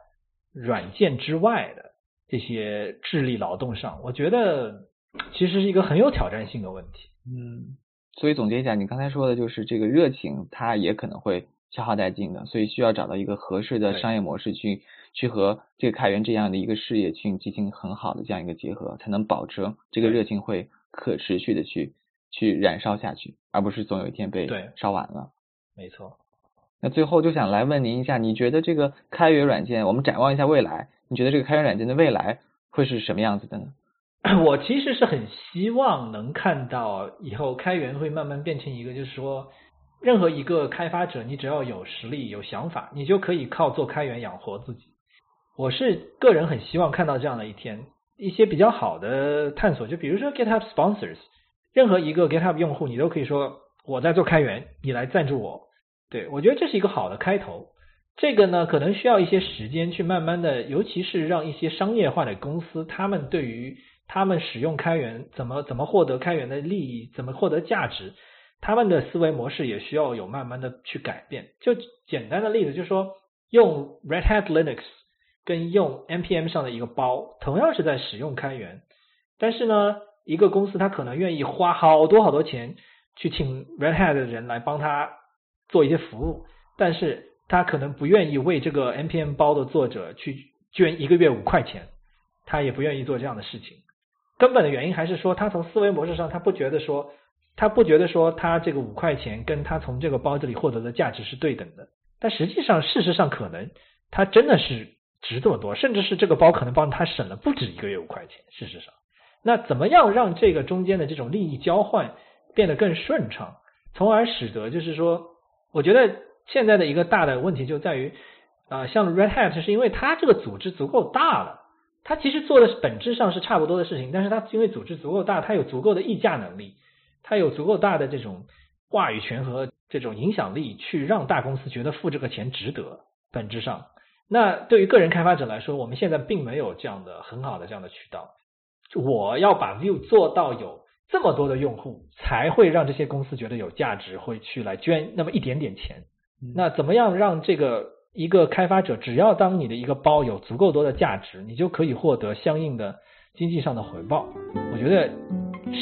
软件之外的这些智力劳动上，我觉得其实是一个很有挑战性的问题。嗯，所以总结一下你刚才说的就是这个热情它也可能会消耗殆尽的，所以需要找到一个合适的商业模式去去和这个开源这样的一个事业去进行很好的这样一个结合，才能保证这个热情会可持续的去去燃烧下去，而不是总有一天被烧完了。没错。那最后就想来问您一下，你觉得这个开源软件我们展望一下未来，你觉得这个开源软件的未来会是什么样子的呢？我其实是很希望能看到以后开源会慢慢变成一个就是说任何一个开发者你只要有实力有想法你就可以靠做开源养活自己，我是个人很希望看到这样的一天。一些比较好的探索就比如说 GitHub Sponsors， 任何一个 GitHub 用户你都可以说我在做开源你来赞助我，对，我觉得这是一个好的开头。这个呢可能需要一些时间去慢慢的，尤其是让一些商业化的公司他们对于他们使用开源怎么怎么获得开源的利益怎么获得价值，他们的思维模式也需要有慢慢的去改变。就简单的例子就是说用 Red Hat Linux 跟用 N P M 上的一个包同样是在使用开源，但是呢一个公司他可能愿意花好多好多钱去请 Red Hat 的人来帮他做一些服务，但是他可能不愿意为这个 N P M 包的作者去捐一个月五块钱，他也不愿意做这样的事情。根本的原因还是说他从思维模式上他不觉得说他不觉得说他这个五块钱跟他从这个包这里获得的价值是对等的，但实际上事实上可能他真的是值这么多，甚至是这个包可能帮他省了不止一个月五块钱事实上。那怎么样让这个中间的这种利益交换变得更顺畅，从而使得就是说我觉得现在的一个大的问题就在于、呃、像 Red Hat 是因为它这个组织足够大了，它其实做的本质上是差不多的事情，但是它因为组织足够大，它有足够的议价能力，它有足够大的这种话语权和这种影响力去让大公司觉得付这个钱值得，本质上。那对于个人开发者来说，我们现在并没有这样的很好的这样的渠道，我要把 Vue 做到有这么多的用户才会让这些公司觉得有价值，会去来捐那么一点点钱。那怎么样让这个一个开发者，只要当你的一个包有足够多的价值，你就可以获得相应的经济上的回报。我觉得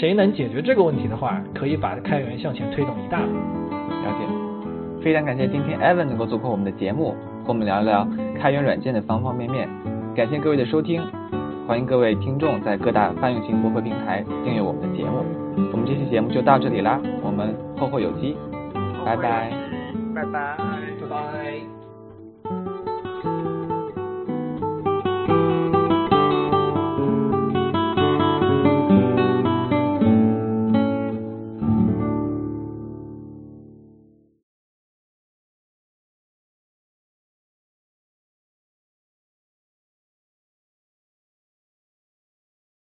谁能解决这个问题的话，可以把开源向前推动一大步。了解，非常感谢今天 Evan 能够做客我们的节目，和我们聊聊开源软件的方方面面。感谢各位的收听，欢迎各位听众在各大泛用型播客平台订阅我们的节目。我们这期节目就到这里啦，我们后会有期，拜拜，拜拜，拜拜。